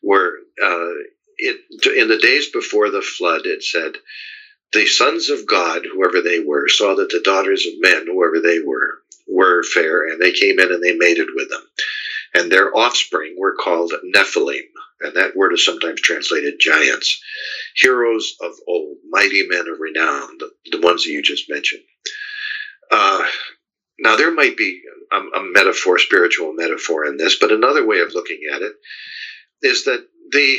where uh, it in the days before the flood, it said, "The sons of God, whoever they were, saw that the daughters of men, whoever they were, were fair, and they came in and they mated with them. And their offspring were called Nephilim," and that word is sometimes translated giants, heroes of old, mighty men of renown, the, the ones that you just mentioned. Uh, now, there might be a, a metaphor, spiritual metaphor in this, but another way of looking at it is that the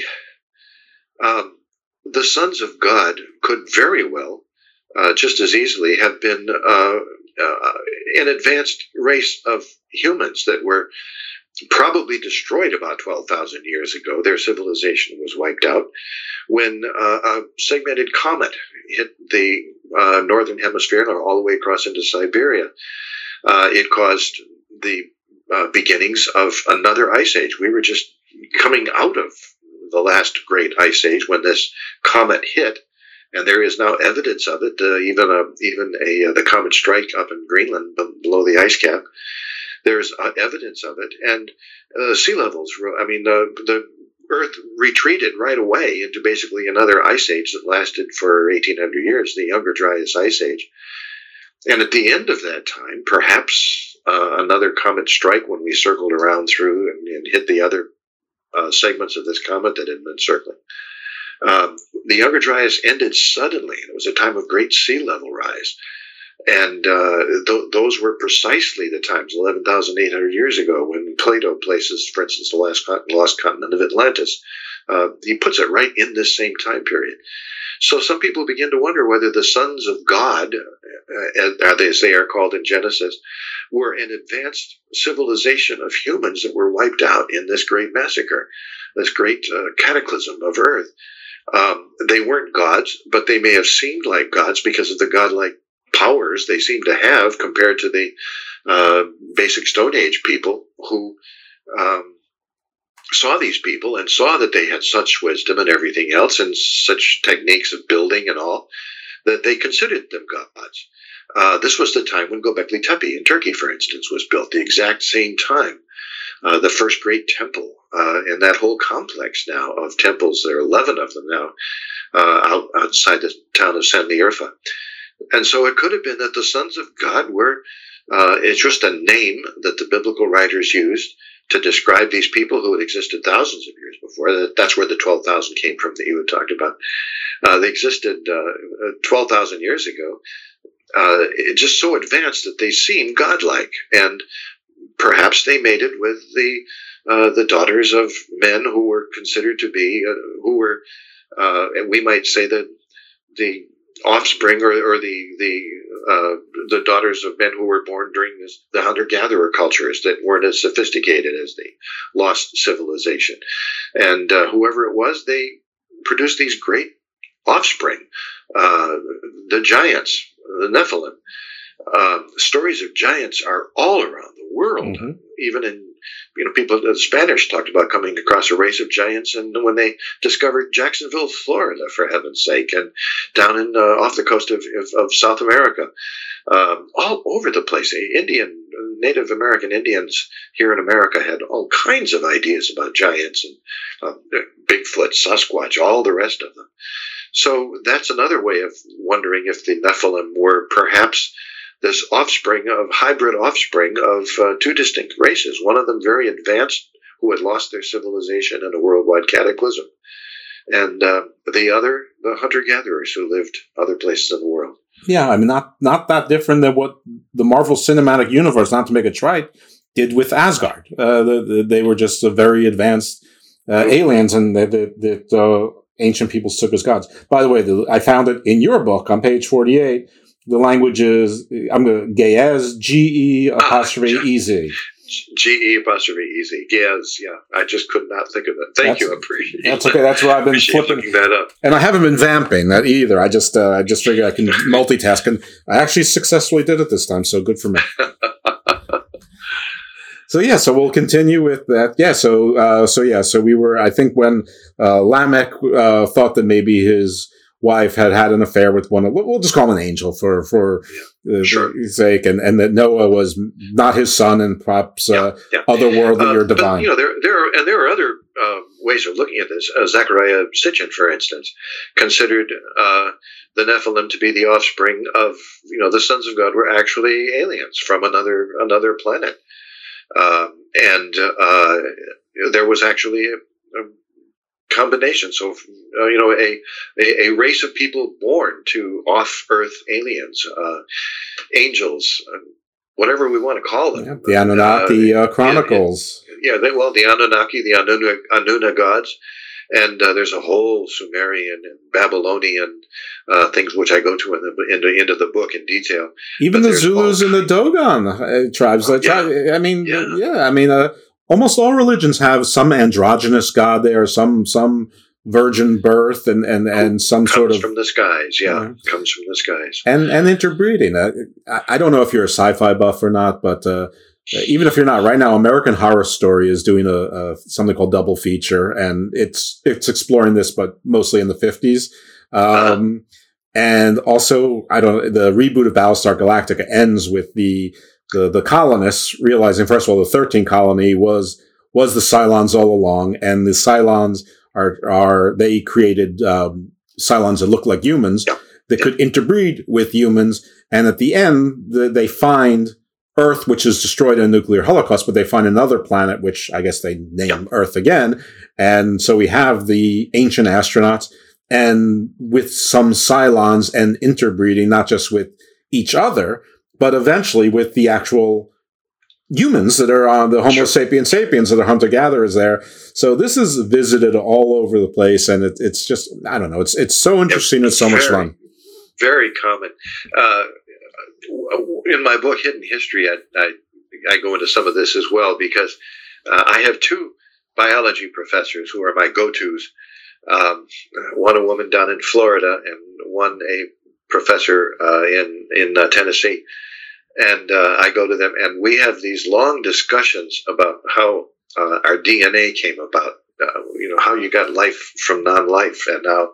um, the sons of God could very well, uh, just as easily, have been uh, uh, an advanced race of humans that were probably destroyed about twelve thousand years ago. Their civilization was wiped out when uh, a segmented comet hit the uh, northern hemisphere and all the way across into Siberia. Uh, it caused the uh, beginnings of another ice age. We were just coming out of the last great ice age when this comet hit, and there is now evidence of it. Uh, even a, even a uh, the comet strike up in Greenland below the ice cap. There's uh, evidence of it, and uh, sea levels. I mean, the the Earth retreated right away into basically another ice age that lasted for eighteen hundred years, the Younger Dryas ice age. And at the end of that time, perhaps uh, another comet strike when we circled around through and, and hit the other uh, segments of this comet that had been circling. Um, the Younger Dryas ended suddenly, and it was a time of great sea level rise. And uh, th- those were precisely the times, eleven thousand eight hundred years ago, when Plato places, for instance, the last con- lost continent of Atlantis. Uh, he puts it right in this same time period. So some people begin to wonder whether the sons of God, uh, as they are called in Genesis, were an advanced civilization of humans that were wiped out in this great massacre, this great uh, cataclysm of Earth. Um, they weren't gods, but they may have seemed like gods because of the godlike powers they seem to have compared to the uh, basic Stone Age people who um, saw these people and saw that they had such wisdom and everything else and such techniques of building and all that they considered them gods. Uh, this was the time when Göbekli Tepe in Turkey, for instance, was built, the exact same time, uh, the first great temple, uh, and that whole complex now of temples, there are eleven of them now uh, out, outside the town of Şanlıurfa. And so it could have been that the sons of God were, uh, it's just a name that the biblical writers used to describe these people who had existed thousands of years before. That's where the twelve thousand came from that you had talked about. Uh, they existed uh, twelve thousand years ago. Uh, it just so advanced that they seem godlike. And perhaps they mated with the uh, the daughters of men who were considered to be, uh, who were, uh, and we might say that the offspring or, or the the uh, the daughters of men who were born during this, the hunter-gatherer cultures that weren't as sophisticated as the lost civilization. And uh, whoever it was, they produced these great offspring, uh, the giants, the Nephilim. Uh, stories of giants are all around the world, mm-hmm. even in You know, people, the Spanish talked about coming across a race of giants, and when they discovered Jacksonville, Florida, for heaven's sake, and down in uh, off the coast of, of, of South America, um, all over the place. Indian, Native American Indians here in America had all kinds of ideas about giants and uh, Bigfoot, Sasquatch, all the rest of them. So that's another way of wondering if the Nephilim were perhaps this offspring of hybrid offspring of uh, two distinct races, one of them very advanced, who had lost their civilization in a worldwide cataclysm, and uh, the other, the hunter-gatherers who lived other places in the world. Yeah, I mean, not not that different than what the Marvel Cinematic Universe, not to make it trite, did with Asgard. Uh, the, the, they were just uh, very advanced uh, aliens, and that the, the, uh, ancient peoples took as gods. By the way, the, I found it in your book on page forty-eight. The language is, I'm going to, Ge'ez, G-E apostrophe ah, E-Z. G-E apostrophe E-Z. Ge'ez, yeah. I just could not think of it. Thank that's, you, I appreciate That's okay. That's where I've been flipping that up. And I haven't been vamping that either. I just uh, I just figured I can multitask. And I actually successfully did it this time, so good for me. So yeah, so we'll continue with that. Yeah, so uh, so yeah, so we were. I think when uh, Lamech uh, thought that maybe his wife had had an affair with one. Of, we'll just call him an angel for for uh, sure. sake, and, and that Noah was not his son, and perhaps uh, yeah, yeah. otherworldly uh, or divine. But, you know, there there are, and there are other uh, ways of looking at this. Uh, Zechariah Sitchin, for instance, considered uh, the Nephilim to be the offspring of you know the sons of God were actually aliens from another another planet, uh, and uh, there was actually a, a combination. So, uh, you know, a, a a race of people born to off-Earth aliens, uh, angels, uh, whatever we want to call them. Yeah, the Anunnaki uh, uh, Chronicles. And, and, yeah, they, well, the Anunnaki, the Anunna, Anunna gods, and uh, there's a whole Sumerian and Babylonian uh, things which I go to in the into, into the book in detail. Even but the Zulus and the Dogon uh, tribes. Like, yeah. I mean, yeah, yeah I mean, uh, almost all religions have some androgynous god there, some some virgin birth, and and, and some comes sort of from the skies. Yeah, yeah, comes from the skies, and and interbreeding. I, I don't know if you're a sci-fi buff or not, but uh, even if you're not, right now, American Horror Story is doing a, a something called Double Feature, and it's it's exploring this, but mostly in the fifties. Um, uh-huh. And also, I don't the reboot of Battlestar Galactica ends with the. The, the colonists realizing, first of all, the thirteenth colony was was the Cylons all along, and the Cylons are are they created um, Cylons that look like humans yeah. that yeah. could interbreed with humans, and at the end the, they find Earth, which is destroyed in a nuclear holocaust, but they find another planet, which I guess they name yeah. Earth again, and so we have the ancient astronauts, and with some Cylons and interbreeding, not just with each other, but eventually with the actual humans that are on the Homo sure. sapiens sapiens that are hunter-gatherers there. So this is visited all over the place, and it, it's just, I don't know, it's it's so interesting it's, it's and so very, much fun. Very common. Uh, in my book, Hidden History, I, I, I go into some of this as well, because uh, I have two biology professors who are my go-tos, um, one a woman down in Florida and one a professor uh, in, in uh, Tennessee. And uh, I go to them, and we have these long discussions about how uh, our D N A came about. Uh, you know, how you got life from non-life, and how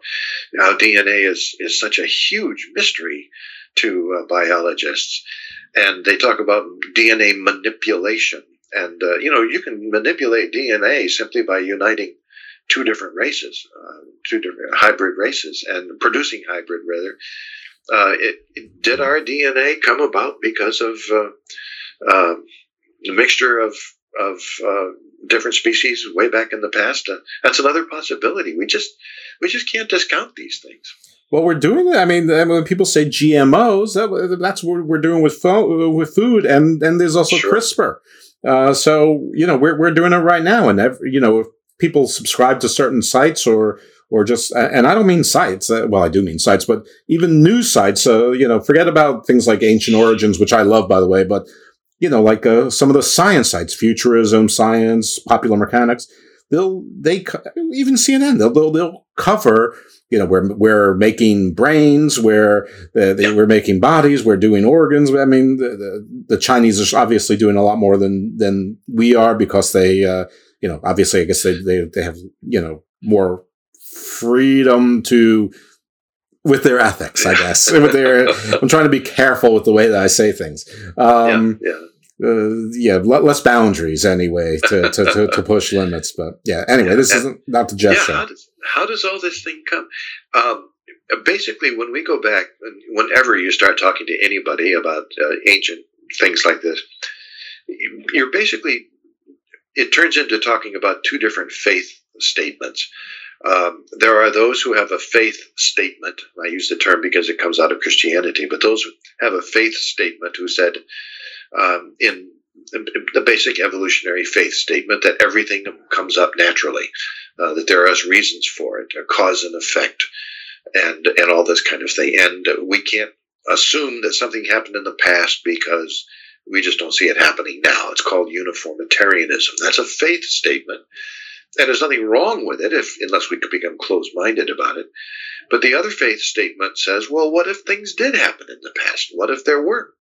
how D N A is is such a huge mystery to uh, biologists. And they talk about D N A manipulation, and uh, you know, you can manipulate D N A simply by uniting two different races, uh, two different hybrid races, and producing hybrid rather. Uh, it, it, did our D N A come about because of uh, uh, the mixture of of uh, different species way back in the past? Uh, that's another possibility. We just we just can't discount these things. Well, we're doing it. I mean, when people say G M Os, that, that's what we're doing with fo- with food, and, and there's also sure. CRISPR. Uh, so you know, we're we're doing it right now, and every, you know, if people subscribe to certain sites or. Or just, and I don't mean sites, well, I do mean sites, but even news sites. So, you know, forget about things like Ancient Origins, which I love, by the way, but, you know, like uh, some of the science sites, Futurism, Science, Popular Mechanics, they'll, they, even C N N, they'll, they'll, they'll cover, you know, we're, we're making brains, we're, uh, they, we're making bodies, we're doing organs. I mean, the, the, the Chinese are obviously doing a lot more than, than we are, because they, uh, you know, obviously, I guess they, they, they have, you know, more freedom to with their ethics, I guess. With their, I'm trying to be careful with the way that I say things. Um, yeah, yeah. Uh, yeah, less boundaries anyway to to, to, to push limits. But yeah, anyway, yeah, this and, isn't not the Jeff yeah, show. How does, how does all this thing come? Um, basically, when we go back, whenever you start talking to anybody about uh, ancient things like this, you're basically it turns into talking about two different faith statements. Um, there are those who have a faith statement. I use the term because it comes out of Christianity, but those who have a faith statement who said um, in the basic evolutionary faith statement that everything comes up naturally, uh, that there are reasons for it, a cause and effect, and, and all this kind of thing. And we can't assume that something happened in the past because we just don't see it happening now. It's called uniformitarianism. That's a faith statement. And there's nothing wrong with it, if unless we could become closed-minded about it. But the other faith statement says, well, what if things did happen in the past? What if there were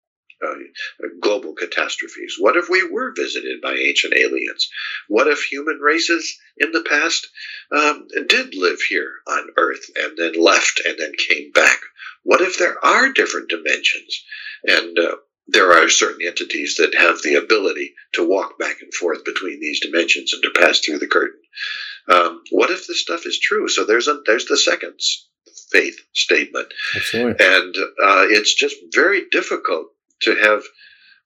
uh, global catastrophes? What if we were visited by ancient aliens? What if human races in the past um, did live here on Earth and then left and then came back? What if there are different dimensions? And uh, there are certain entities that have the ability to walk back and forth between these dimensions and to pass through the curtain. Um, what if this stuff is true? So there's a, there's the second faith statement. Absolutely. And uh, it's just very difficult to have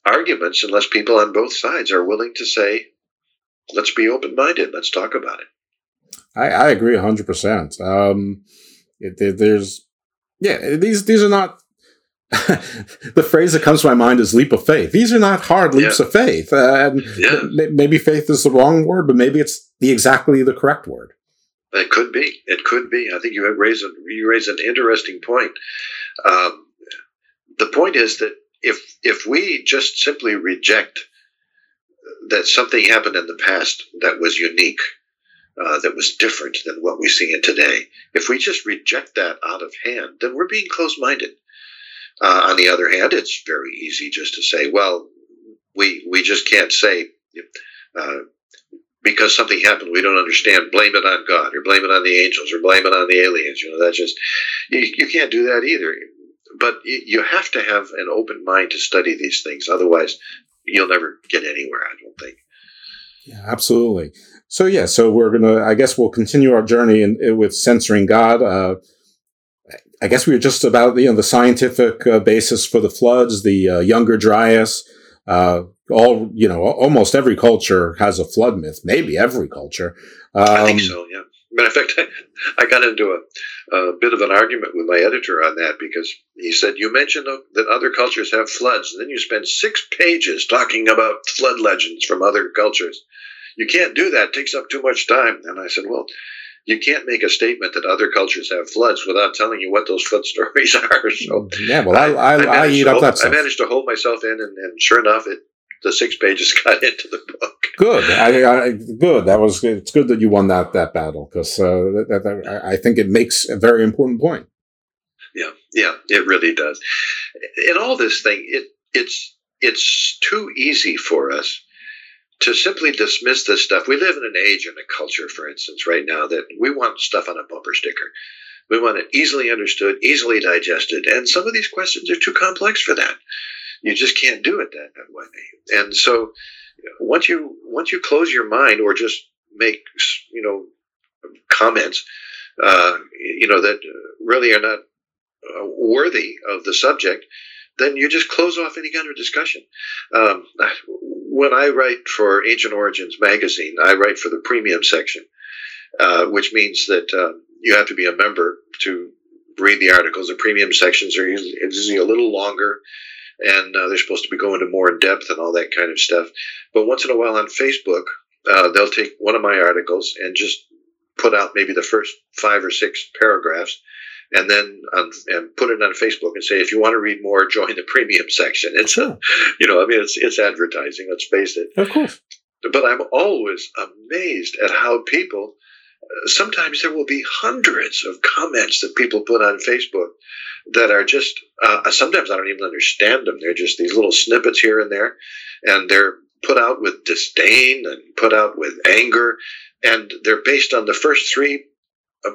arguments unless people on both sides are willing to say, let's be open-minded, let's talk about it. I, I agree one hundred percent. Um, it, there's, yeah, these, these are not, the phrase that comes to my mind is leap of faith. These are not hard leaps yeah. of faith. Uh, and yeah. m- maybe faith is the wrong word, but maybe it's the exactly the correct word. It could be. It could be. I think you raise, a, you raise an interesting point. Um, the point is that if if we just simply reject that something happened in the past that was unique, uh, that was different than what we see in today, if we just reject that out of hand, then we're being closed-minded. Uh, on the other hand, it's very easy just to say, well, we we just can't say, uh, because something happened we don't understand, blame it on God or blame it on the angels or blame it on the aliens. You know, that's just, you, you can't do that either. But you have to have an open mind to study these things. Otherwise, you'll never get anywhere, I don't think. Yeah, absolutely. So, yeah, so we're going to, I guess we'll continue our journey in, with Censoring God. Uh I guess we were just about, you know, the scientific uh, basis for the floods, the uh, Younger Dryas. Uh, all, you know, almost every culture has a flood myth, maybe every culture. Um, I think so, yeah. Matter of fact, I got into a, a bit of an argument with my editor on that because he said, you mentioned that other cultures have floods, and then you spend six pages talking about flood legends from other cultures. You can't do that. It takes up too much time. And I said, well, you can't make a statement that other cultures have floods without telling you what those flood stories are. So yeah, well, I, I, I, I eat up hold, that stuff. I managed to hold myself in, and, and sure enough, it, the six pages got into the book. Good, I, I, good. That was good. It's good that you won that that battle because uh, that, that, I think it makes a very important point. Yeah, yeah, it really does. In all this thing, it it's it's too easy for us to simply dismiss this stuff. We live in an age and a culture, for instance, right now that we want stuff on a bumper sticker. We want it easily understood, easily digested, and some of these questions are too complex for that. You just can't do it that way. And so once you once you close your mind or just make, you know, comments, uh, you know, that really are not uh, worthy of the subject, then you just close off any kind of discussion. Um, when I write for Ancient Origins magazine, I write for the premium section, uh, which means that uh, you have to be a member to read the articles. The premium sections are usually, usually a little longer, and uh, they're supposed to be going into more depth and all that kind of stuff. But once in a while on Facebook, uh, they'll take one of my articles and just put out maybe the first five or six paragraphs, and then on, and put it on Facebook and say, if you want to read more, join the premium section. It's a, you know, I mean, it's it's advertising. Let's face it. Of course. But I'm always amazed at how people. Uh, sometimes there will be hundreds of comments that people put on Facebook that are just. Uh, sometimes I don't even understand them. They're just these little snippets here and there, and they're put out with disdain and put out with anger, and they're based on the first three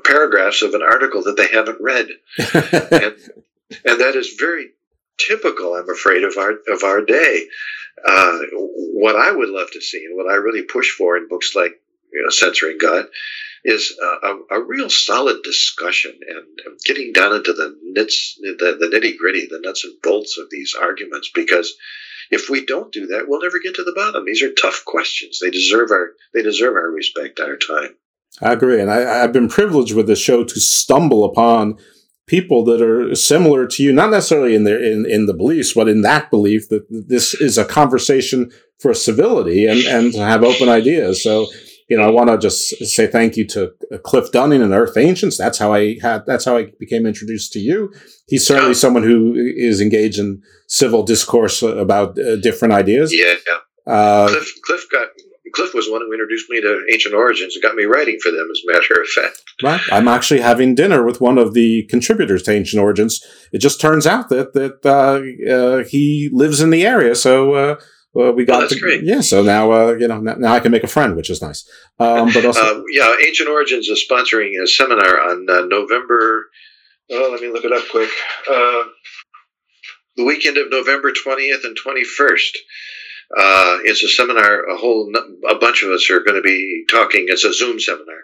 paragraphs of an article that they haven't read, and, and that is very typical, I'm afraid, of our of our day. Uh, what I would love to see, and what I really push for in books like, you know, Censoring God, is a, a, a real solid discussion and getting down into the nits, the, the nitty gritty, the nuts and bolts of these arguments. Because if we don't do that, we'll never get to the bottom. These are tough questions. They deserve our they deserve our respect, our time. I agree, and I, I've been privileged with the show to stumble upon people that are similar to you, not necessarily in their in, in the beliefs, but in that belief that this is a conversation for civility and, and to have open ideas. So, you know, I want to just say thank you to Cliff Dunning and Earth Ancients. That's how I had. That's how I became introduced to you. He's certainly someone who is engaged in civil discourse about uh, different ideas. Yeah, yeah. Uh, Cliff, Cliff got Cliff was the one who introduced me to Ancient Origins and got me writing for them, as a matter of fact. Right. I'm actually having dinner with one of the contributors to Ancient Origins. It just turns out that that uh, uh, he lives in the area, so uh, well, we got. Oh, that's to, great. Yeah. So now uh, you know now, now I can make a friend, which is nice. Um, but also, uh, yeah, Ancient Origins is sponsoring a seminar on uh, November. Oh, let me look it up quick. Uh, the weekend of November twentieth and twenty-first. Uh, it's a seminar, a whole, a bunch of us are going to be talking. It's a Zoom seminar.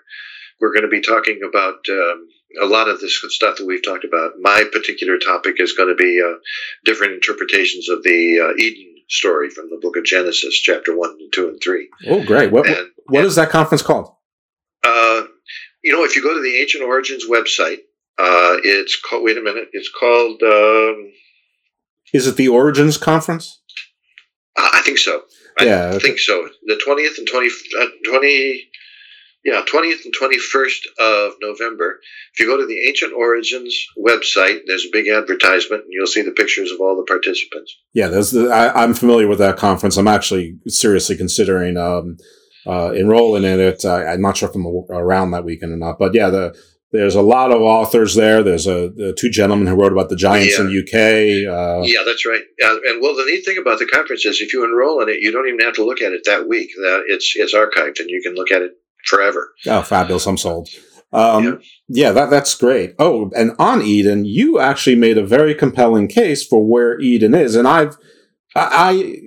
We're going to be talking about um, a lot of this stuff that we've talked about. My particular topic is going to be uh, different interpretations of the uh, Eden story from the book of Genesis, chapter one, two, and three. Oh, great. What, and, what and, is that conference called? Uh, you know, if you go to the Ancient Origins website, uh, it's called, wait a minute, it's called... Um, is it the Origins Conference? I think so. I yeah, okay. think so. The twentieth and twenty, uh, twenty, yeah, twentieth and twenty-first of November. If you go to the Ancient Origins website, there's a big advertisement, and you'll see the pictures of all the participants. Yeah, there's the, I, I'm familiar with that conference. I'm actually seriously considering um, uh, enrolling in it. Uh, I'm not sure if I'm around that weekend or not, but yeah, the. There's a lot of authors there. There's a, a two gentlemen who wrote about the giants yeah. in the U K. Uh, yeah, that's right. Uh, and well, the neat thing about the conference is, if you enroll in it, you don't even have to look at it that week. That it's it's archived, and you can look at it forever. Oh, fabulous! I'm sold. Um, yeah, yeah that, that's great. Oh, and on Eden, you actually made a very compelling case for where Eden is, and I've I.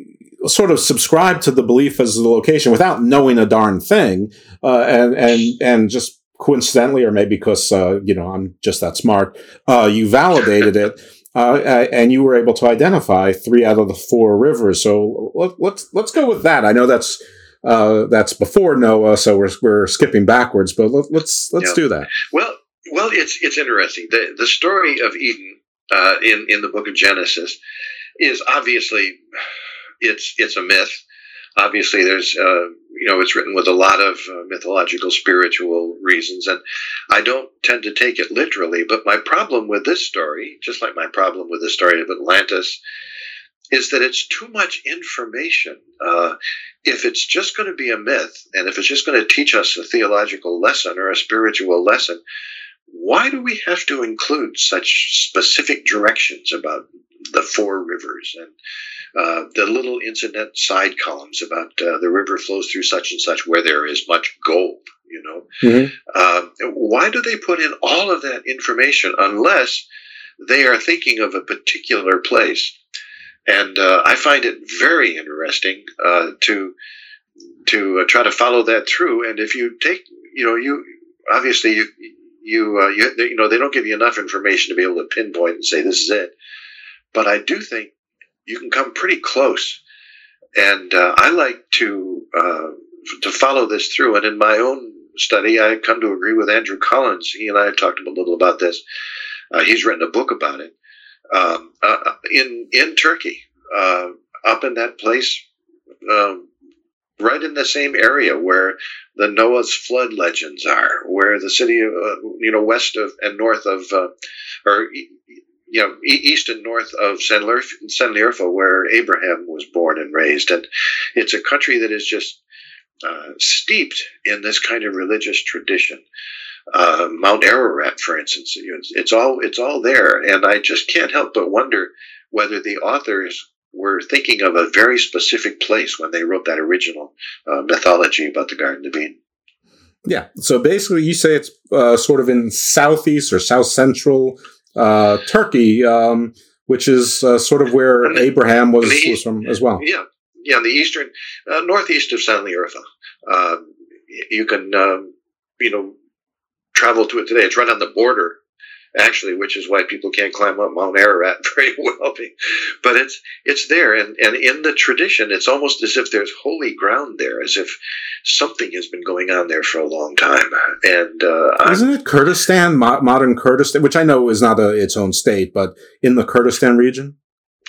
I sort of subscribed to the belief as the location without knowing a darn thing, uh, and and and just. Coincidentally, or maybe because, uh, you know, I'm just that smart, uh, you validated it, uh, and you were able to identify three out of the four rivers. So let, let's let's go with that. I know that's uh, that's before Noah, so we're we're skipping backwards, but let, let's let's yeah. do that. Well, well, it's it's interesting. The the story of Eden uh, in in the Book of Genesis is obviously it's it's a myth. Obviously, there's, uh, you know, it's written with a lot of uh, mythological, spiritual reasons, and I don't tend to take it literally, but my problem with this story, just like my problem with the story of Atlantis, is that it's too much information. Uh, if it's just going to be a myth, and if it's just going to teach us a theological lesson or a spiritual lesson, why do we have to include such specific directions about the four rivers and uh, the little incident side columns about uh, the river flows through such and such where there is much gold, you know? Mm-hmm. Uh, why do they put in all of that information unless they are thinking of a particular place? And uh, I find it very interesting uh, to to uh, try to follow that through. And if you take, you know, you obviously you you uh, you, you know they don't give you enough information to be able to pinpoint and say this is it. But I do think you can come pretty close, and uh, I like to uh, to follow this through. And in my own study, I come to agree with Andrew Collins. He and I have talked a little about this. Uh, he's written a book about it um, uh, in in Turkey, uh, up in that place, uh, right in the same area where the Noah's flood legends are, where the city, of, uh, you know, west of and north of, uh, or. You know, east and north of Şanlıurfa, where Abraham was born and raised. And it's a country that is just uh, steeped in this kind of religious tradition. Uh, Mount Ararat, for instance, it's all it's all there. And I just can't help but wonder whether the authors were thinking of a very specific place when they wrote that original uh, mythology about the Garden of Eden. Yeah. So basically you say it's uh, sort of in southeast or south central Uh, Turkey, um, which is uh, sort of where the, Abraham was, the, was from as well. Yeah, yeah, the eastern, uh, northeast of Şanlıurfa. Uh, you can, um, you know, travel to it today. It's right on the border, actually, which is why people can't climb up Mount Ararat very well. But it's it's there, and, and in the tradition, it's almost as if there's holy ground there, as if something has been going on there for a long time. And uh, isn't it Kurdistan, mo- modern Kurdistan, which I know is not a, its own state, but in the Kurdistan region?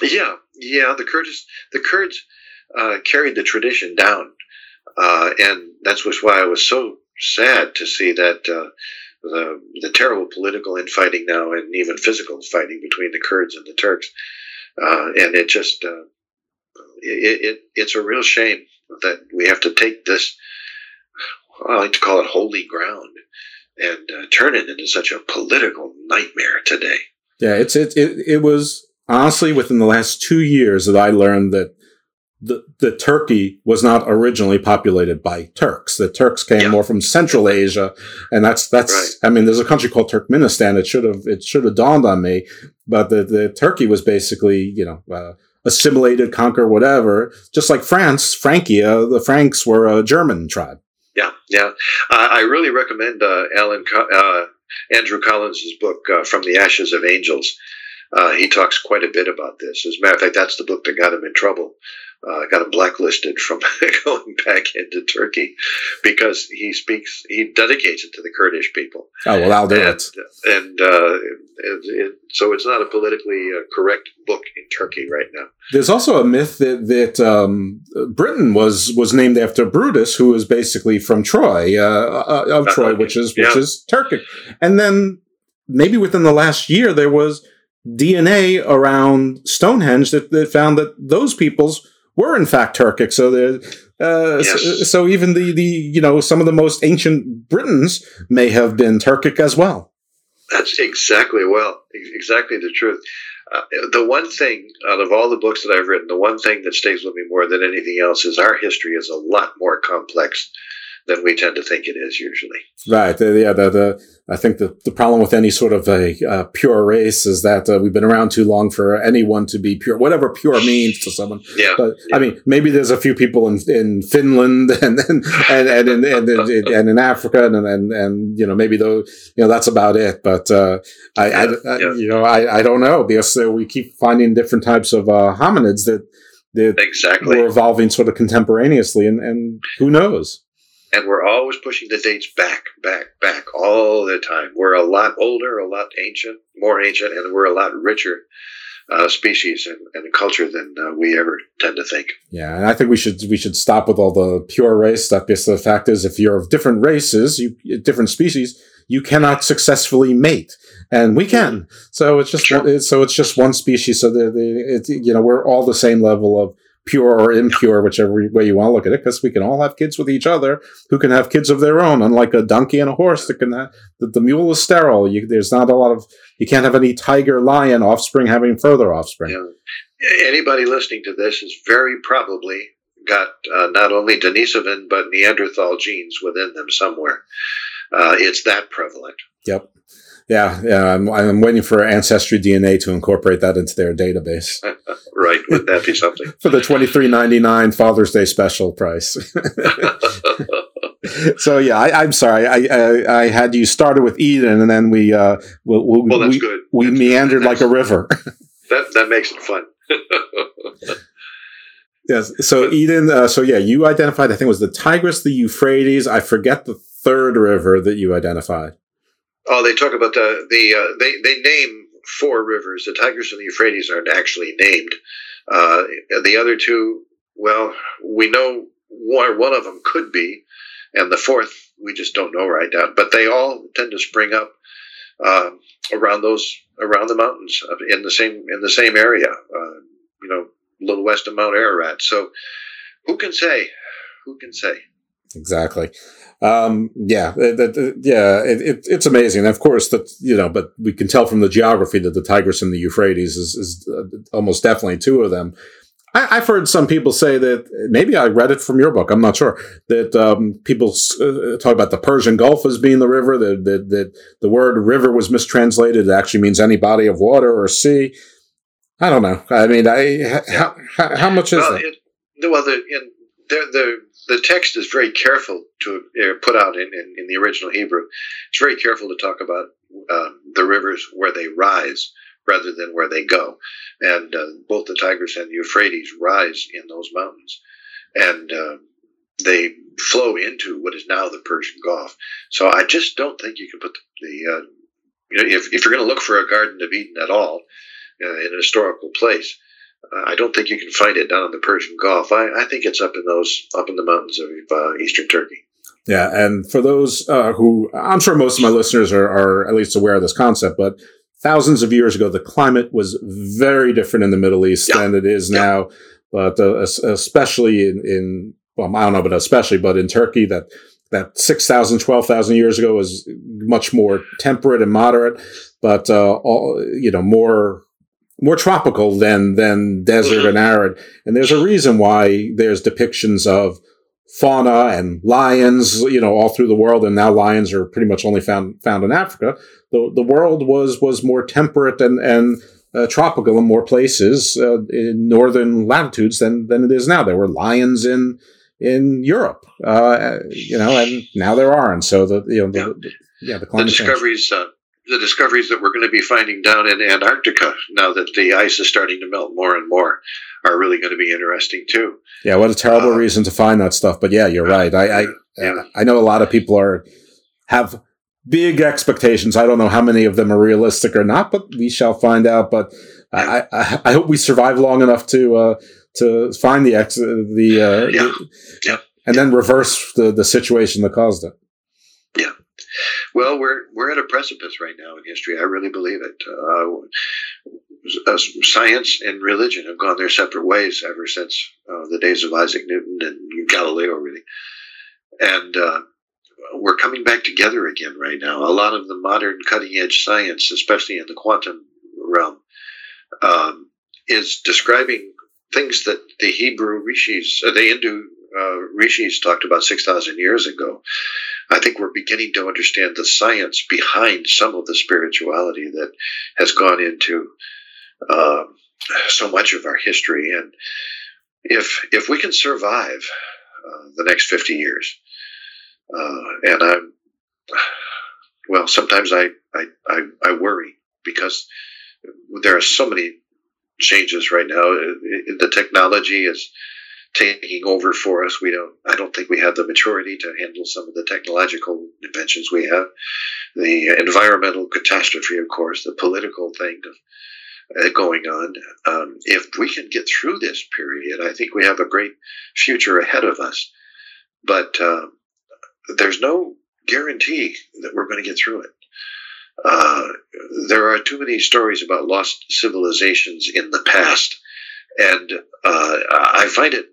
Yeah, yeah. The Kurds, the Kurds uh, carried the tradition down, uh, and that's why I was so sad to see that uh, the the terrible political infighting now, and even physical fighting between the Kurds and the Turks, uh, and it just. Uh, it, it, it's a real shame that we have to take this, well, I like to call it holy ground, and uh, turn it into such a political nightmare today. Yeah, it's it, it it was honestly within the last two years that I learned that the the Turkey was not originally populated by Turks. The Turks came yeah. more from Central Asia, and that's that's. Right. I mean, there's a country called Turkmenistan. It should have it should have dawned on me, but the the Turkey was basically you know. Uh, assimilated, conquer, whatever. Just like France, Francia, the Franks were a German tribe. Yeah, yeah. Uh, I really recommend uh, Alan Co- uh, Andrew Collins' book, uh, From the Ashes of Angels. Uh, he talks quite a bit about this. As a matter of fact, that's the book that got him in trouble, uh, got him blacklisted from going back into Turkey, because he speaks, he dedicates it to the Kurdish people. Oh, well, I'll do and, it. And uh, it, it, so it's not a politically uh, correct book in Turkey right now. There's also a myth that, that um, Britain was, was named after Brutus, who is basically from Troy, uh, uh, of uh, Troy, okay. which is, which yeah. is Turkic. And then maybe within the last year, there was D N A around Stonehenge that, that found that those peoples were in fact Turkic. So there, uh, yes. so, so even the, the, you know, some of the most ancient Britons may have been Turkic as well. That's exactly. Well, exactly the truth. Uh, the one thing out of all the books that I've written, the one thing that stays with me more than anything else is our history is a lot more complex than we tend to think it is usually. Right. Uh, yeah. The, the, I think the, the problem with any sort of a uh, pure race is that uh, we've been around too long for anyone to be pure, whatever pure means to someone. Yeah, but yeah. I mean, maybe there's a few people in, in Finland and and and and, and, and, and, and in Africa and, and and you know maybe those you know that's about it. But uh, I, yeah, I, I yeah. you know I, I don't know because uh, we keep finding different types of uh, hominids that that exactly. were evolving sort of contemporaneously, and, and who knows. And we're always pushing the dates back, back, back all the time. We're a lot older, a lot ancient, more ancient, and we're a lot richer uh, species and, and culture than uh, we ever tend to think. Yeah, and I think we should we should stop with all the pure race stuff, because the fact is, if you're of different races, you, different species, you cannot successfully mate, and we can. So it's just sure. so it's just one species. So the, the it, you know we're all the same level of pure or impure, whichever way you want to look at it, because we can all have kids with each other who can have kids of their own, unlike a donkey and a horse that can have, the, the mule is sterile. You, there's not a lot of, you can't have any tiger, lion offspring having further offspring. Yeah. Anybody listening to this has very probably got uh, not only Denisovan, but Neanderthal genes within them somewhere. Uh, it's that prevalent. Yep. Yeah, yeah. I'm, I'm waiting for Ancestry D N A to incorporate that into their database. Right, would that be something? For the twenty-three ninety-nine Father's Day special price. So yeah, I, I'm sorry. I, I I had you started with Eden, and then we uh we we, well, that's we, good. we that's meandered good. like a river. that that makes it fun. Yes. So Eden. Uh, so yeah, you identified. I think it was the Tigris, the Euphrates. I forget the third river that you identified. Oh, they talk about the the uh, they they name four rivers. The Tigris and the Euphrates aren't actually named. Uh, the other two, well, we know one, one of them could be, and the fourth we just don't know right now. But they all tend to spring up uh, around those around the mountains in the same in the same area. Uh, you know, a little west of Mount Ararat. So, who can say? Who can say? Exactly. Um, yeah, it, it, yeah, it, it, it's amazing. And of course, that you know, but we can tell from the geography that the Tigris and the Euphrates is, is uh, almost definitely two of them. I, I've heard some people say that maybe I read it from your book. I'm not sure that um, people uh, talk about the Persian Gulf as being the river. That that that the word river was mistranslated. It actually means any body of water or sea. I don't know. I mean, I how how, how much is well, that? It, well, the in, the the The text is very careful to uh, put out in, in, in the original Hebrew. It's very careful to talk about uh, the rivers where they rise rather than where they go. And uh, both the Tigris and the Euphrates rise in those mountains. And uh, they flow into what is now the Persian Gulf. So I just don't think you can put the, the uh, you know, if, if you're going to look for a Garden of Eden at all uh, in a historical place, I don't think you can find it down in the Persian Gulf. I, I think it's up in those up in the mountains of uh, eastern Turkey. Yeah, and for those uh, who, I'm sure most of my listeners are, are at least aware of this concept, but thousands of years ago, the climate was very different in the Middle East yeah. than it is yeah. now. but uh, especially in, in well, I don't know, but especially, but in Turkey, that that six thousand, twelve thousand years ago was much more temperate and moderate, but uh, all, you know, more more tropical than than desert and arid. And there's a reason why there's depictions of fauna and lions, you know, all through the world, and now lions are pretty much only found found in Africa. The the world was was more temperate and and uh, tropical in more places uh, in northern latitudes than than it is now. There were lions in in Europe, uh, you know, and now there aren't. So the you know the yeah the, yeah, the, climate the discoveries uh, the discoveries that we're going to be finding down in Antarctica now that the ice is starting to melt more and more are really going to be interesting too. Yeah, what a terrible uh, reason to find that stuff. But yeah, you're uh, right. I I, yeah. I know a lot of people are have big expectations. I don't know how many of them are realistic or not, but we shall find out. But yeah. I, I I hope we survive long enough to uh, to find the ex the uh, yeah. The, yeah. and yeah. then reverse the, the situation that caused it. Yeah. Well, we're we're at a precipice right now in history. I really believe it. Uh, Science and religion have gone their separate ways ever since uh, the days of Isaac Newton and Galileo, really. And uh, we're coming back together again right now. A lot of the modern cutting-edge science, especially in the quantum realm, um, is describing things that the Hebrew rishis, uh, the Hindu uh, rishis talked about six thousand years ago. I think we're beginning to understand the science behind some of the spirituality that has gone into Uh, so much of our history. And if if we can survive uh, the next fifty years, uh, and I'm well, sometimes I, I, I, I worry because there are so many changes right now. It, it, the technology is taking over for us. We don't. I don't think we have the maturity to handle some of the technological inventions we have. The environmental catastrophe, of course, the political thing of going on. Um, if we can get through this period, I think we have a great future ahead of us. But uh, there's no guarantee that we're going to get through it. Uh, there are too many stories about lost civilizations in the past, and uh, I find it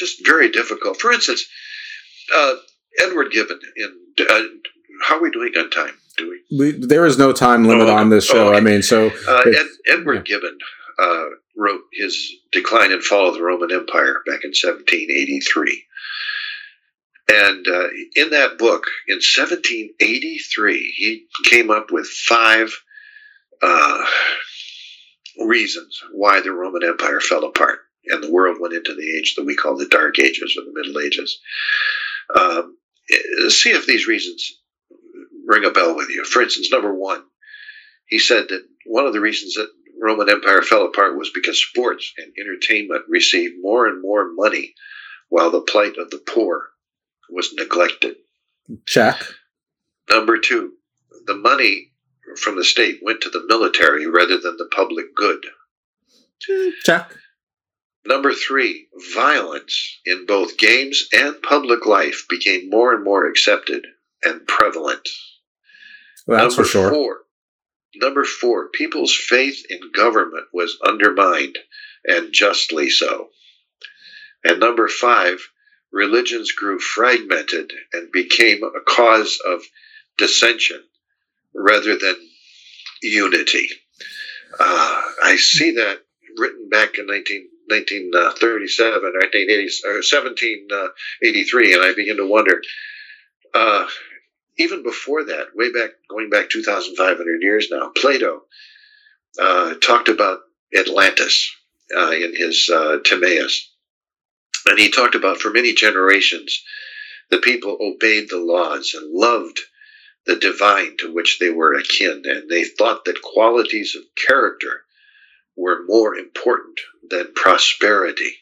just very difficult. For instance, uh, Edward Gibbon in uh, how are we doing on time? Do we? There is no time limit oh, on this show. Oh, okay. I mean, so uh, Ed, Edward yeah. Gibbon uh, wrote his Decline and Fall of the Roman Empire back in seventeen eighty-three, and uh, in that book, in seventeen eighty-three, he came up with five uh, reasons why the Roman Empire fell apart and the world went into the age that we call the Dark Ages or the Middle Ages. Um, see if these reasons ring a bell with you. For instance, number one, he said that one of the reasons that Roman Empire fell apart was because sports and entertainment received more and more money while the plight of the poor was neglected. Check. Number two, the money from the state went to the military rather than the public good. Check. Number three, violence in both games and public life became more and more accepted and prevalent. Well, that's number for sure. Four, number four, people's faith in government was undermined, and justly so. And number five, religions grew fragmented and became a cause of dissension rather than unity. Uh, I see that written back in nineteen, nineteen thirty-seven or, nineteen eighty, or seventeen eighty-three, and I begin to wonder, uh, even before that, way back, going back two thousand five hundred years now, Plato uh, talked about Atlantis uh, in his uh, Timaeus. And he talked about for many generations, the people obeyed the laws and loved the divine to which they were akin. And they thought that qualities of character were more important than prosperity.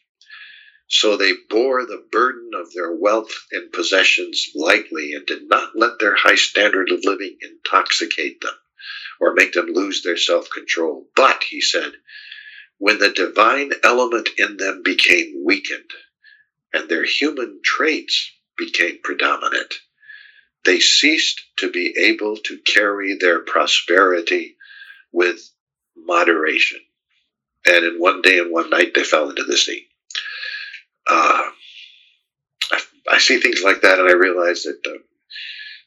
So they bore the burden of their wealth and possessions lightly and did not let their high standard of living intoxicate them or make them lose their self-control. But, he said, when the divine element in them became weakened and their human traits became predominant, they ceased to be able to carry their prosperity with moderation. And in one day and one night, they fell into this thing. Uh, I, I see things like that, and I realize that um,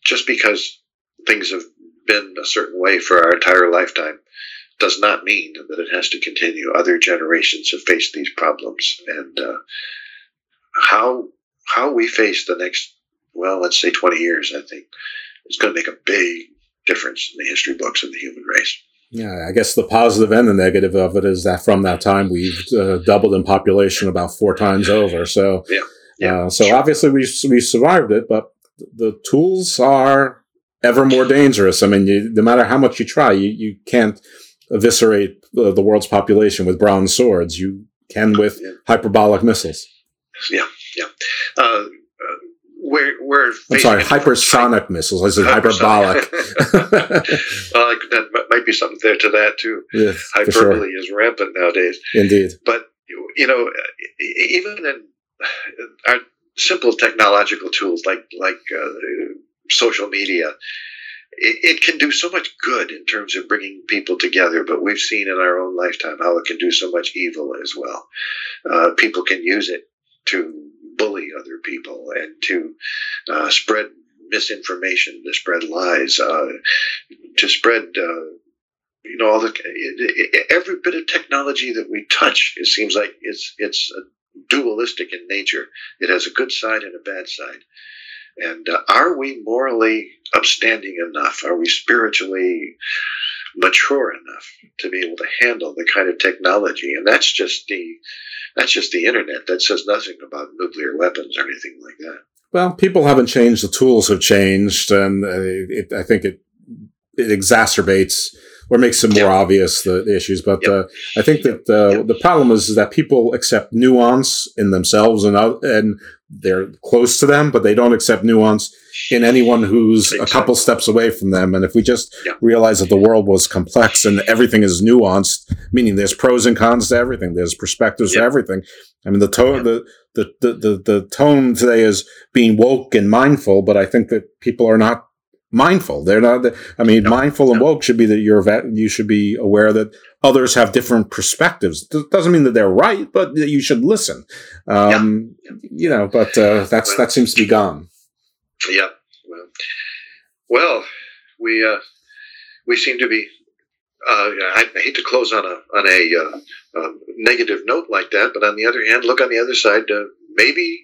just because things have been a certain way for our entire lifetime does not mean that it has to continue. Other generations have faced these problems. And uh, how how we face the next, well, let's say twenty years, I think, is going to make a big difference in the history books of the human race. Yeah, I guess the positive and the negative of it is that from that time we've uh, doubled in population about four times over. So, yeah, yeah, uh, so sure. Obviously we we survived it, but the tools are ever more dangerous. I mean, you, no matter how much you try, you, you can't eviscerate uh, the world's population with bronze swords. You can with yeah. hyperbolic missiles. Yeah, yeah. Uh, We're, we're I'm sorry, hypersonic missiles. I said hyperbolic. Well, that might be something there to that, too. Yes, hyperbole sure. is rampant nowadays. Indeed. But, you know, even in our simple technological tools like, like uh, social media, it, it can do so much good in terms of bringing people together. But we've seen in our own lifetime how it can do so much evil as well. Uh, people can use it to bully other people and to uh, spread misinformation, to spread lies, uh, to spread, uh, you know, all the it, it, every bit of technology that we touch. It seems like it's it's dualistic in nature. It has a good side and a bad side. And uh, are we morally upstanding enough? Are we spiritually mature enough to be able to handle the kind of technology? And that's just the that's just the internet. That says nothing about nuclear weapons or anything like that. Well, people haven't changed. The tools have changed, and it, it, I think it it exacerbates or makes it more yeah. obvious the, the issues. But yep. uh, I think that uh, yep. the problem is, is that people accept nuance in themselves and uh, and they're close to them, but they don't accept nuance in anyone who's exactly. a couple steps away from them. And if we just yep. realize that the world was complex and everything is nuanced, meaning there's pros and cons to everything, there's perspectives yep. to everything. I mean, the tone yep. the, the, the, the, the tone today is being woke and mindful, but I think that people are not mindful. They're not, I mean, no, mindful no. and woke should be that you're, you should be aware that others have different perspectives. It doesn't mean that they're right, but you should listen. Um, yeah. You know, but uh, that's, well, that seems to be gone. Yeah. Well, well we, uh, we seem to be, uh, I, I hate to close on a, on a, uh, uh, negative note like that, but on the other hand, look on the other side, uh, maybe,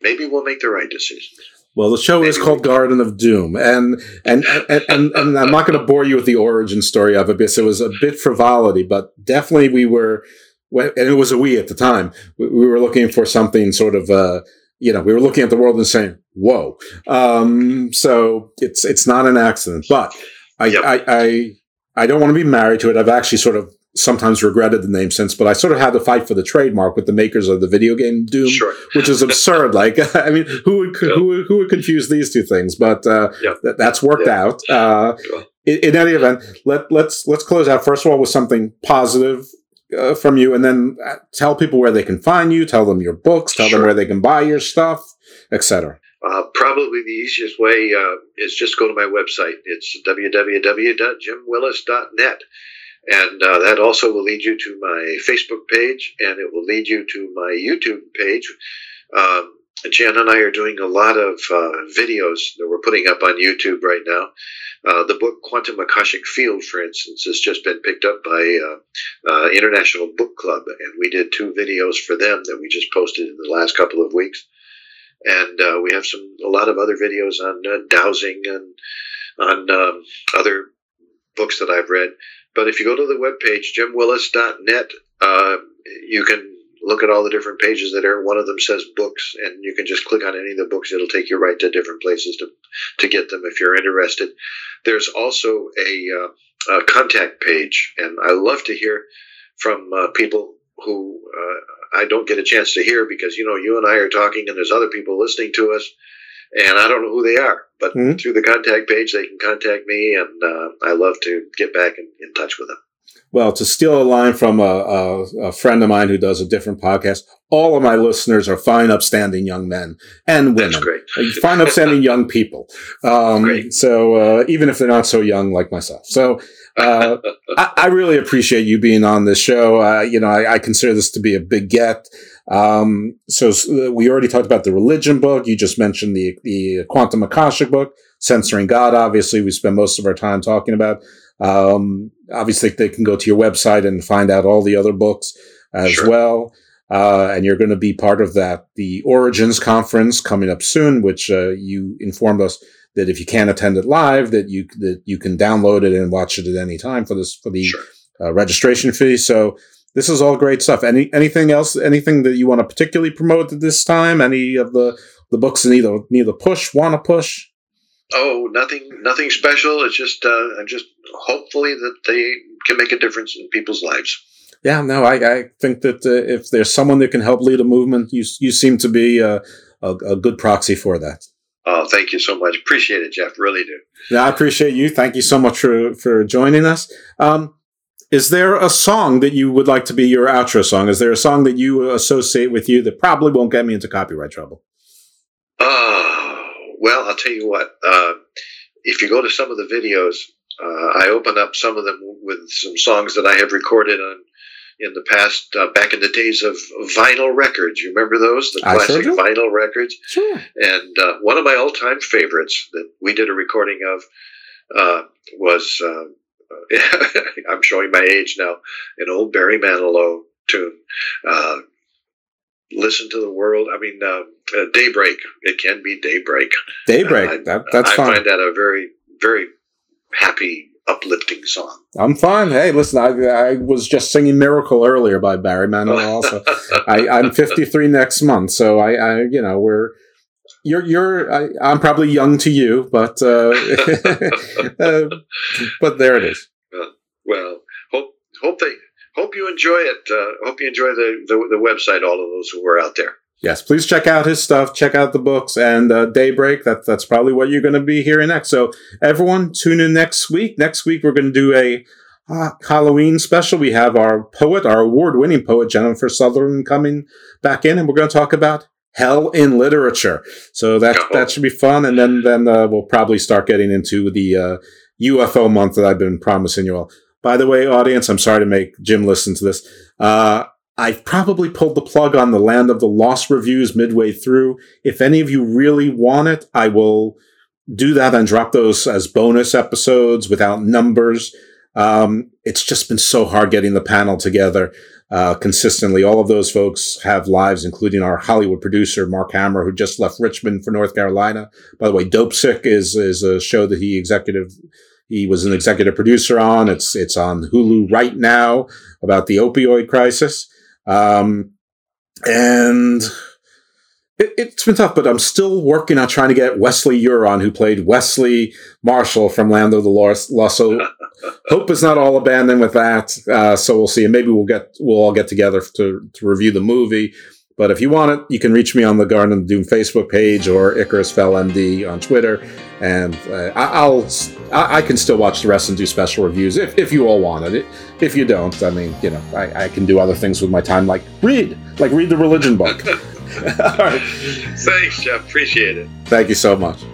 maybe we'll make the right decisions. Well, the show is called Garden of Doom, and and and, and, and I'm not going to bore you with the origin story of it because it was a bit frivolity, but definitely we were, and it was a we at the time. We were looking for something sort of, uh, you know, we were looking at the world and saying, "Whoa!" Um, so it's it's not an accident, but I yep. I, I I don't want to be married to it. I've actually sort of sometimes regretted the name since, but I sort of had to fight for the trademark with the makers of the video game Doom, sure. which is absurd. Like, I mean, who would yeah. who would, who would confuse these two things? But uh, yeah. th- that's worked yeah. out. Uh, sure. in, in any event, let let's let's close out first of all with something positive uh, from you, and then tell people where they can find you, tell them your books, tell sure. them where they can buy your stuff, et cetera. Uh, probably the easiest way uh, is just go to my website. It's w w w dot jim willis dot net. And uh, that also will lead you to my Facebook page, and it will lead you to my YouTube page. Um, Jan and I are doing a lot of uh, videos that we're putting up on YouTube right now. Uh, the book Quantum Akashic Field, for instance, has just been picked up by uh, uh, International Book Club, and we did two videos for them that we just posted in the last couple of weeks. And uh, we have some a lot of other videos on uh, dowsing and on um, other books that I've read. But if you go to the webpage, jim willis dot net, uh, you can look at all the different pages that are. One of them says books, and you can just click on any of the books. It'll take you right to different places to to get them if you're interested. There's also a, uh, a contact page, and I love to hear from uh, people who uh, I don't get a chance to hear because, you know, you and I are talking and there's other people listening to us. And I don't know who they are, but mm-hmm. through the contact page, they can contact me, and uh, I love to get back in, in touch with them. Well, to steal a line from a, a, a friend of mine who does a different podcast, all of my listeners are fine, upstanding young men and women. That's great. Fine, upstanding young people. Um, great. So uh, even if they're not so young like myself. So uh, I, I really appreciate you being on this show. Uh, you know, I, I consider this to be a big get. Um, so we already talked about the religion book. You just mentioned the, the Quantum Akashic book, Censoring God. Obviously, we spend most of our time talking about. Um, obviously they can go to your website and find out all the other books as sure. well. Uh, and you're going to be part of that, the Origins Conference coming up soon, which, uh, you informed us that if you can't attend it live, that you, that you can download it and watch it at any time for this, for the sure. uh, registration fee. So this is all great stuff. Any, anything else, anything that you want to particularly promote at this time? Any of the, the books that need to, need to push, want to push? Oh, nothing, nothing special. It's just, uh, I'm just hopefully that they can make a difference in people's lives. Yeah, no, I, I think that uh, if there's someone that can help lead a movement, you you seem to be uh, a, a good proxy for that. Oh, thank you so much. Appreciate it, Jeff. Really do. Yeah, I appreciate you. Thank you so much for, for joining us. Um, is there a song that you would like to be your outro song? Is there a song that you associate with you that probably won't get me into copyright trouble? Well, I'll tell you what, uh, if you go to some of the videos, uh, I open up some of them with some songs that I have recorded on, in the past, uh, back in the days of vinyl records. You remember those? The classic vinyl records? Sure. And uh, one of my all-time favorites that we did a recording of uh, was, uh, I'm showing my age now, an old Barry Manilow tune, uh, Listen to the World. I mean, uh, uh, Daybreak. It can be Daybreak. Daybreak. I, that, that's I fine. I find that a very, very happy, uplifting song. I'm fine. Hey, listen, I, I was just singing Miracle earlier by Barry Manilow. Also, I, I'm fifty-three next month, so I, I you know, we're. You're, you're. I, I'm probably young to you, but, uh, uh, but there it is. Uh, well, hope, hope they. Hope you enjoy it. Uh, hope you enjoy the, the the website, all of those who are out there. Yes, please check out his stuff. Check out the books and uh, Daybreak. That, that's probably what you're going to be hearing next. So everyone, tune in next week. Next week, we're going to do a uh, Halloween special. We have our poet, our award-winning poet, Jennifer Sutherland, coming back in, and we're going to talk about hell in literature. So that, oh. that should be fun. And then, then uh, we'll probably start getting into the uh, U F O month that I've been promising you all. By the way, audience, I'm sorry to make Jim listen to this. Uh, I've probably pulled the plug on the Land of the Lost reviews midway through. If any of you really want it, I will do that and drop those as bonus episodes without numbers. Um, it's just been so hard getting the panel together uh, consistently. All of those folks have lives, including our Hollywood producer, Mark Hammer, who just left Richmond for North Carolina. By the way, Dope Sick is, is a show that he executive... He was an executive producer on. It's it's on Hulu right now about the opioid crisis. Um, and it, it's been tough, but I'm still working on trying to get Wesley Euron, who played Wesley Marshall from Land of the Lost. So hope is not all abandoned with that. Uh, so we'll see. And maybe we'll get we'll all get together to, to review the movie. But if you want it, you can reach me on the Garden of Doom Facebook page or IcarusFellMD on Twitter, and uh, I'll I can still watch the rest and do special reviews if, if you all want it. If you don't, I mean, you know, I, I can do other things with my time, like read, like read the religion book. All right. Thanks, Jeff. Appreciate it. Thank you so much.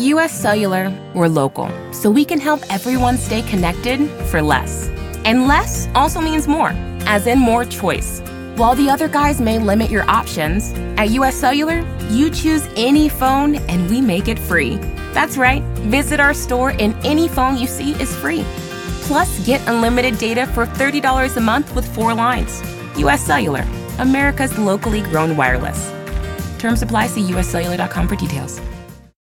At U S Cellular, we're local, so we can help everyone stay connected for less. And less also means more, as in more choice. While the other guys may limit your options, at U S Cellular, you choose any phone and we make it free. That's right, visit our store and any phone you see is free. Plus, get unlimited data for thirty dollars a month with four lines. U S Cellular, America's locally grown wireless. Terms apply. See U S cellular dot com for details.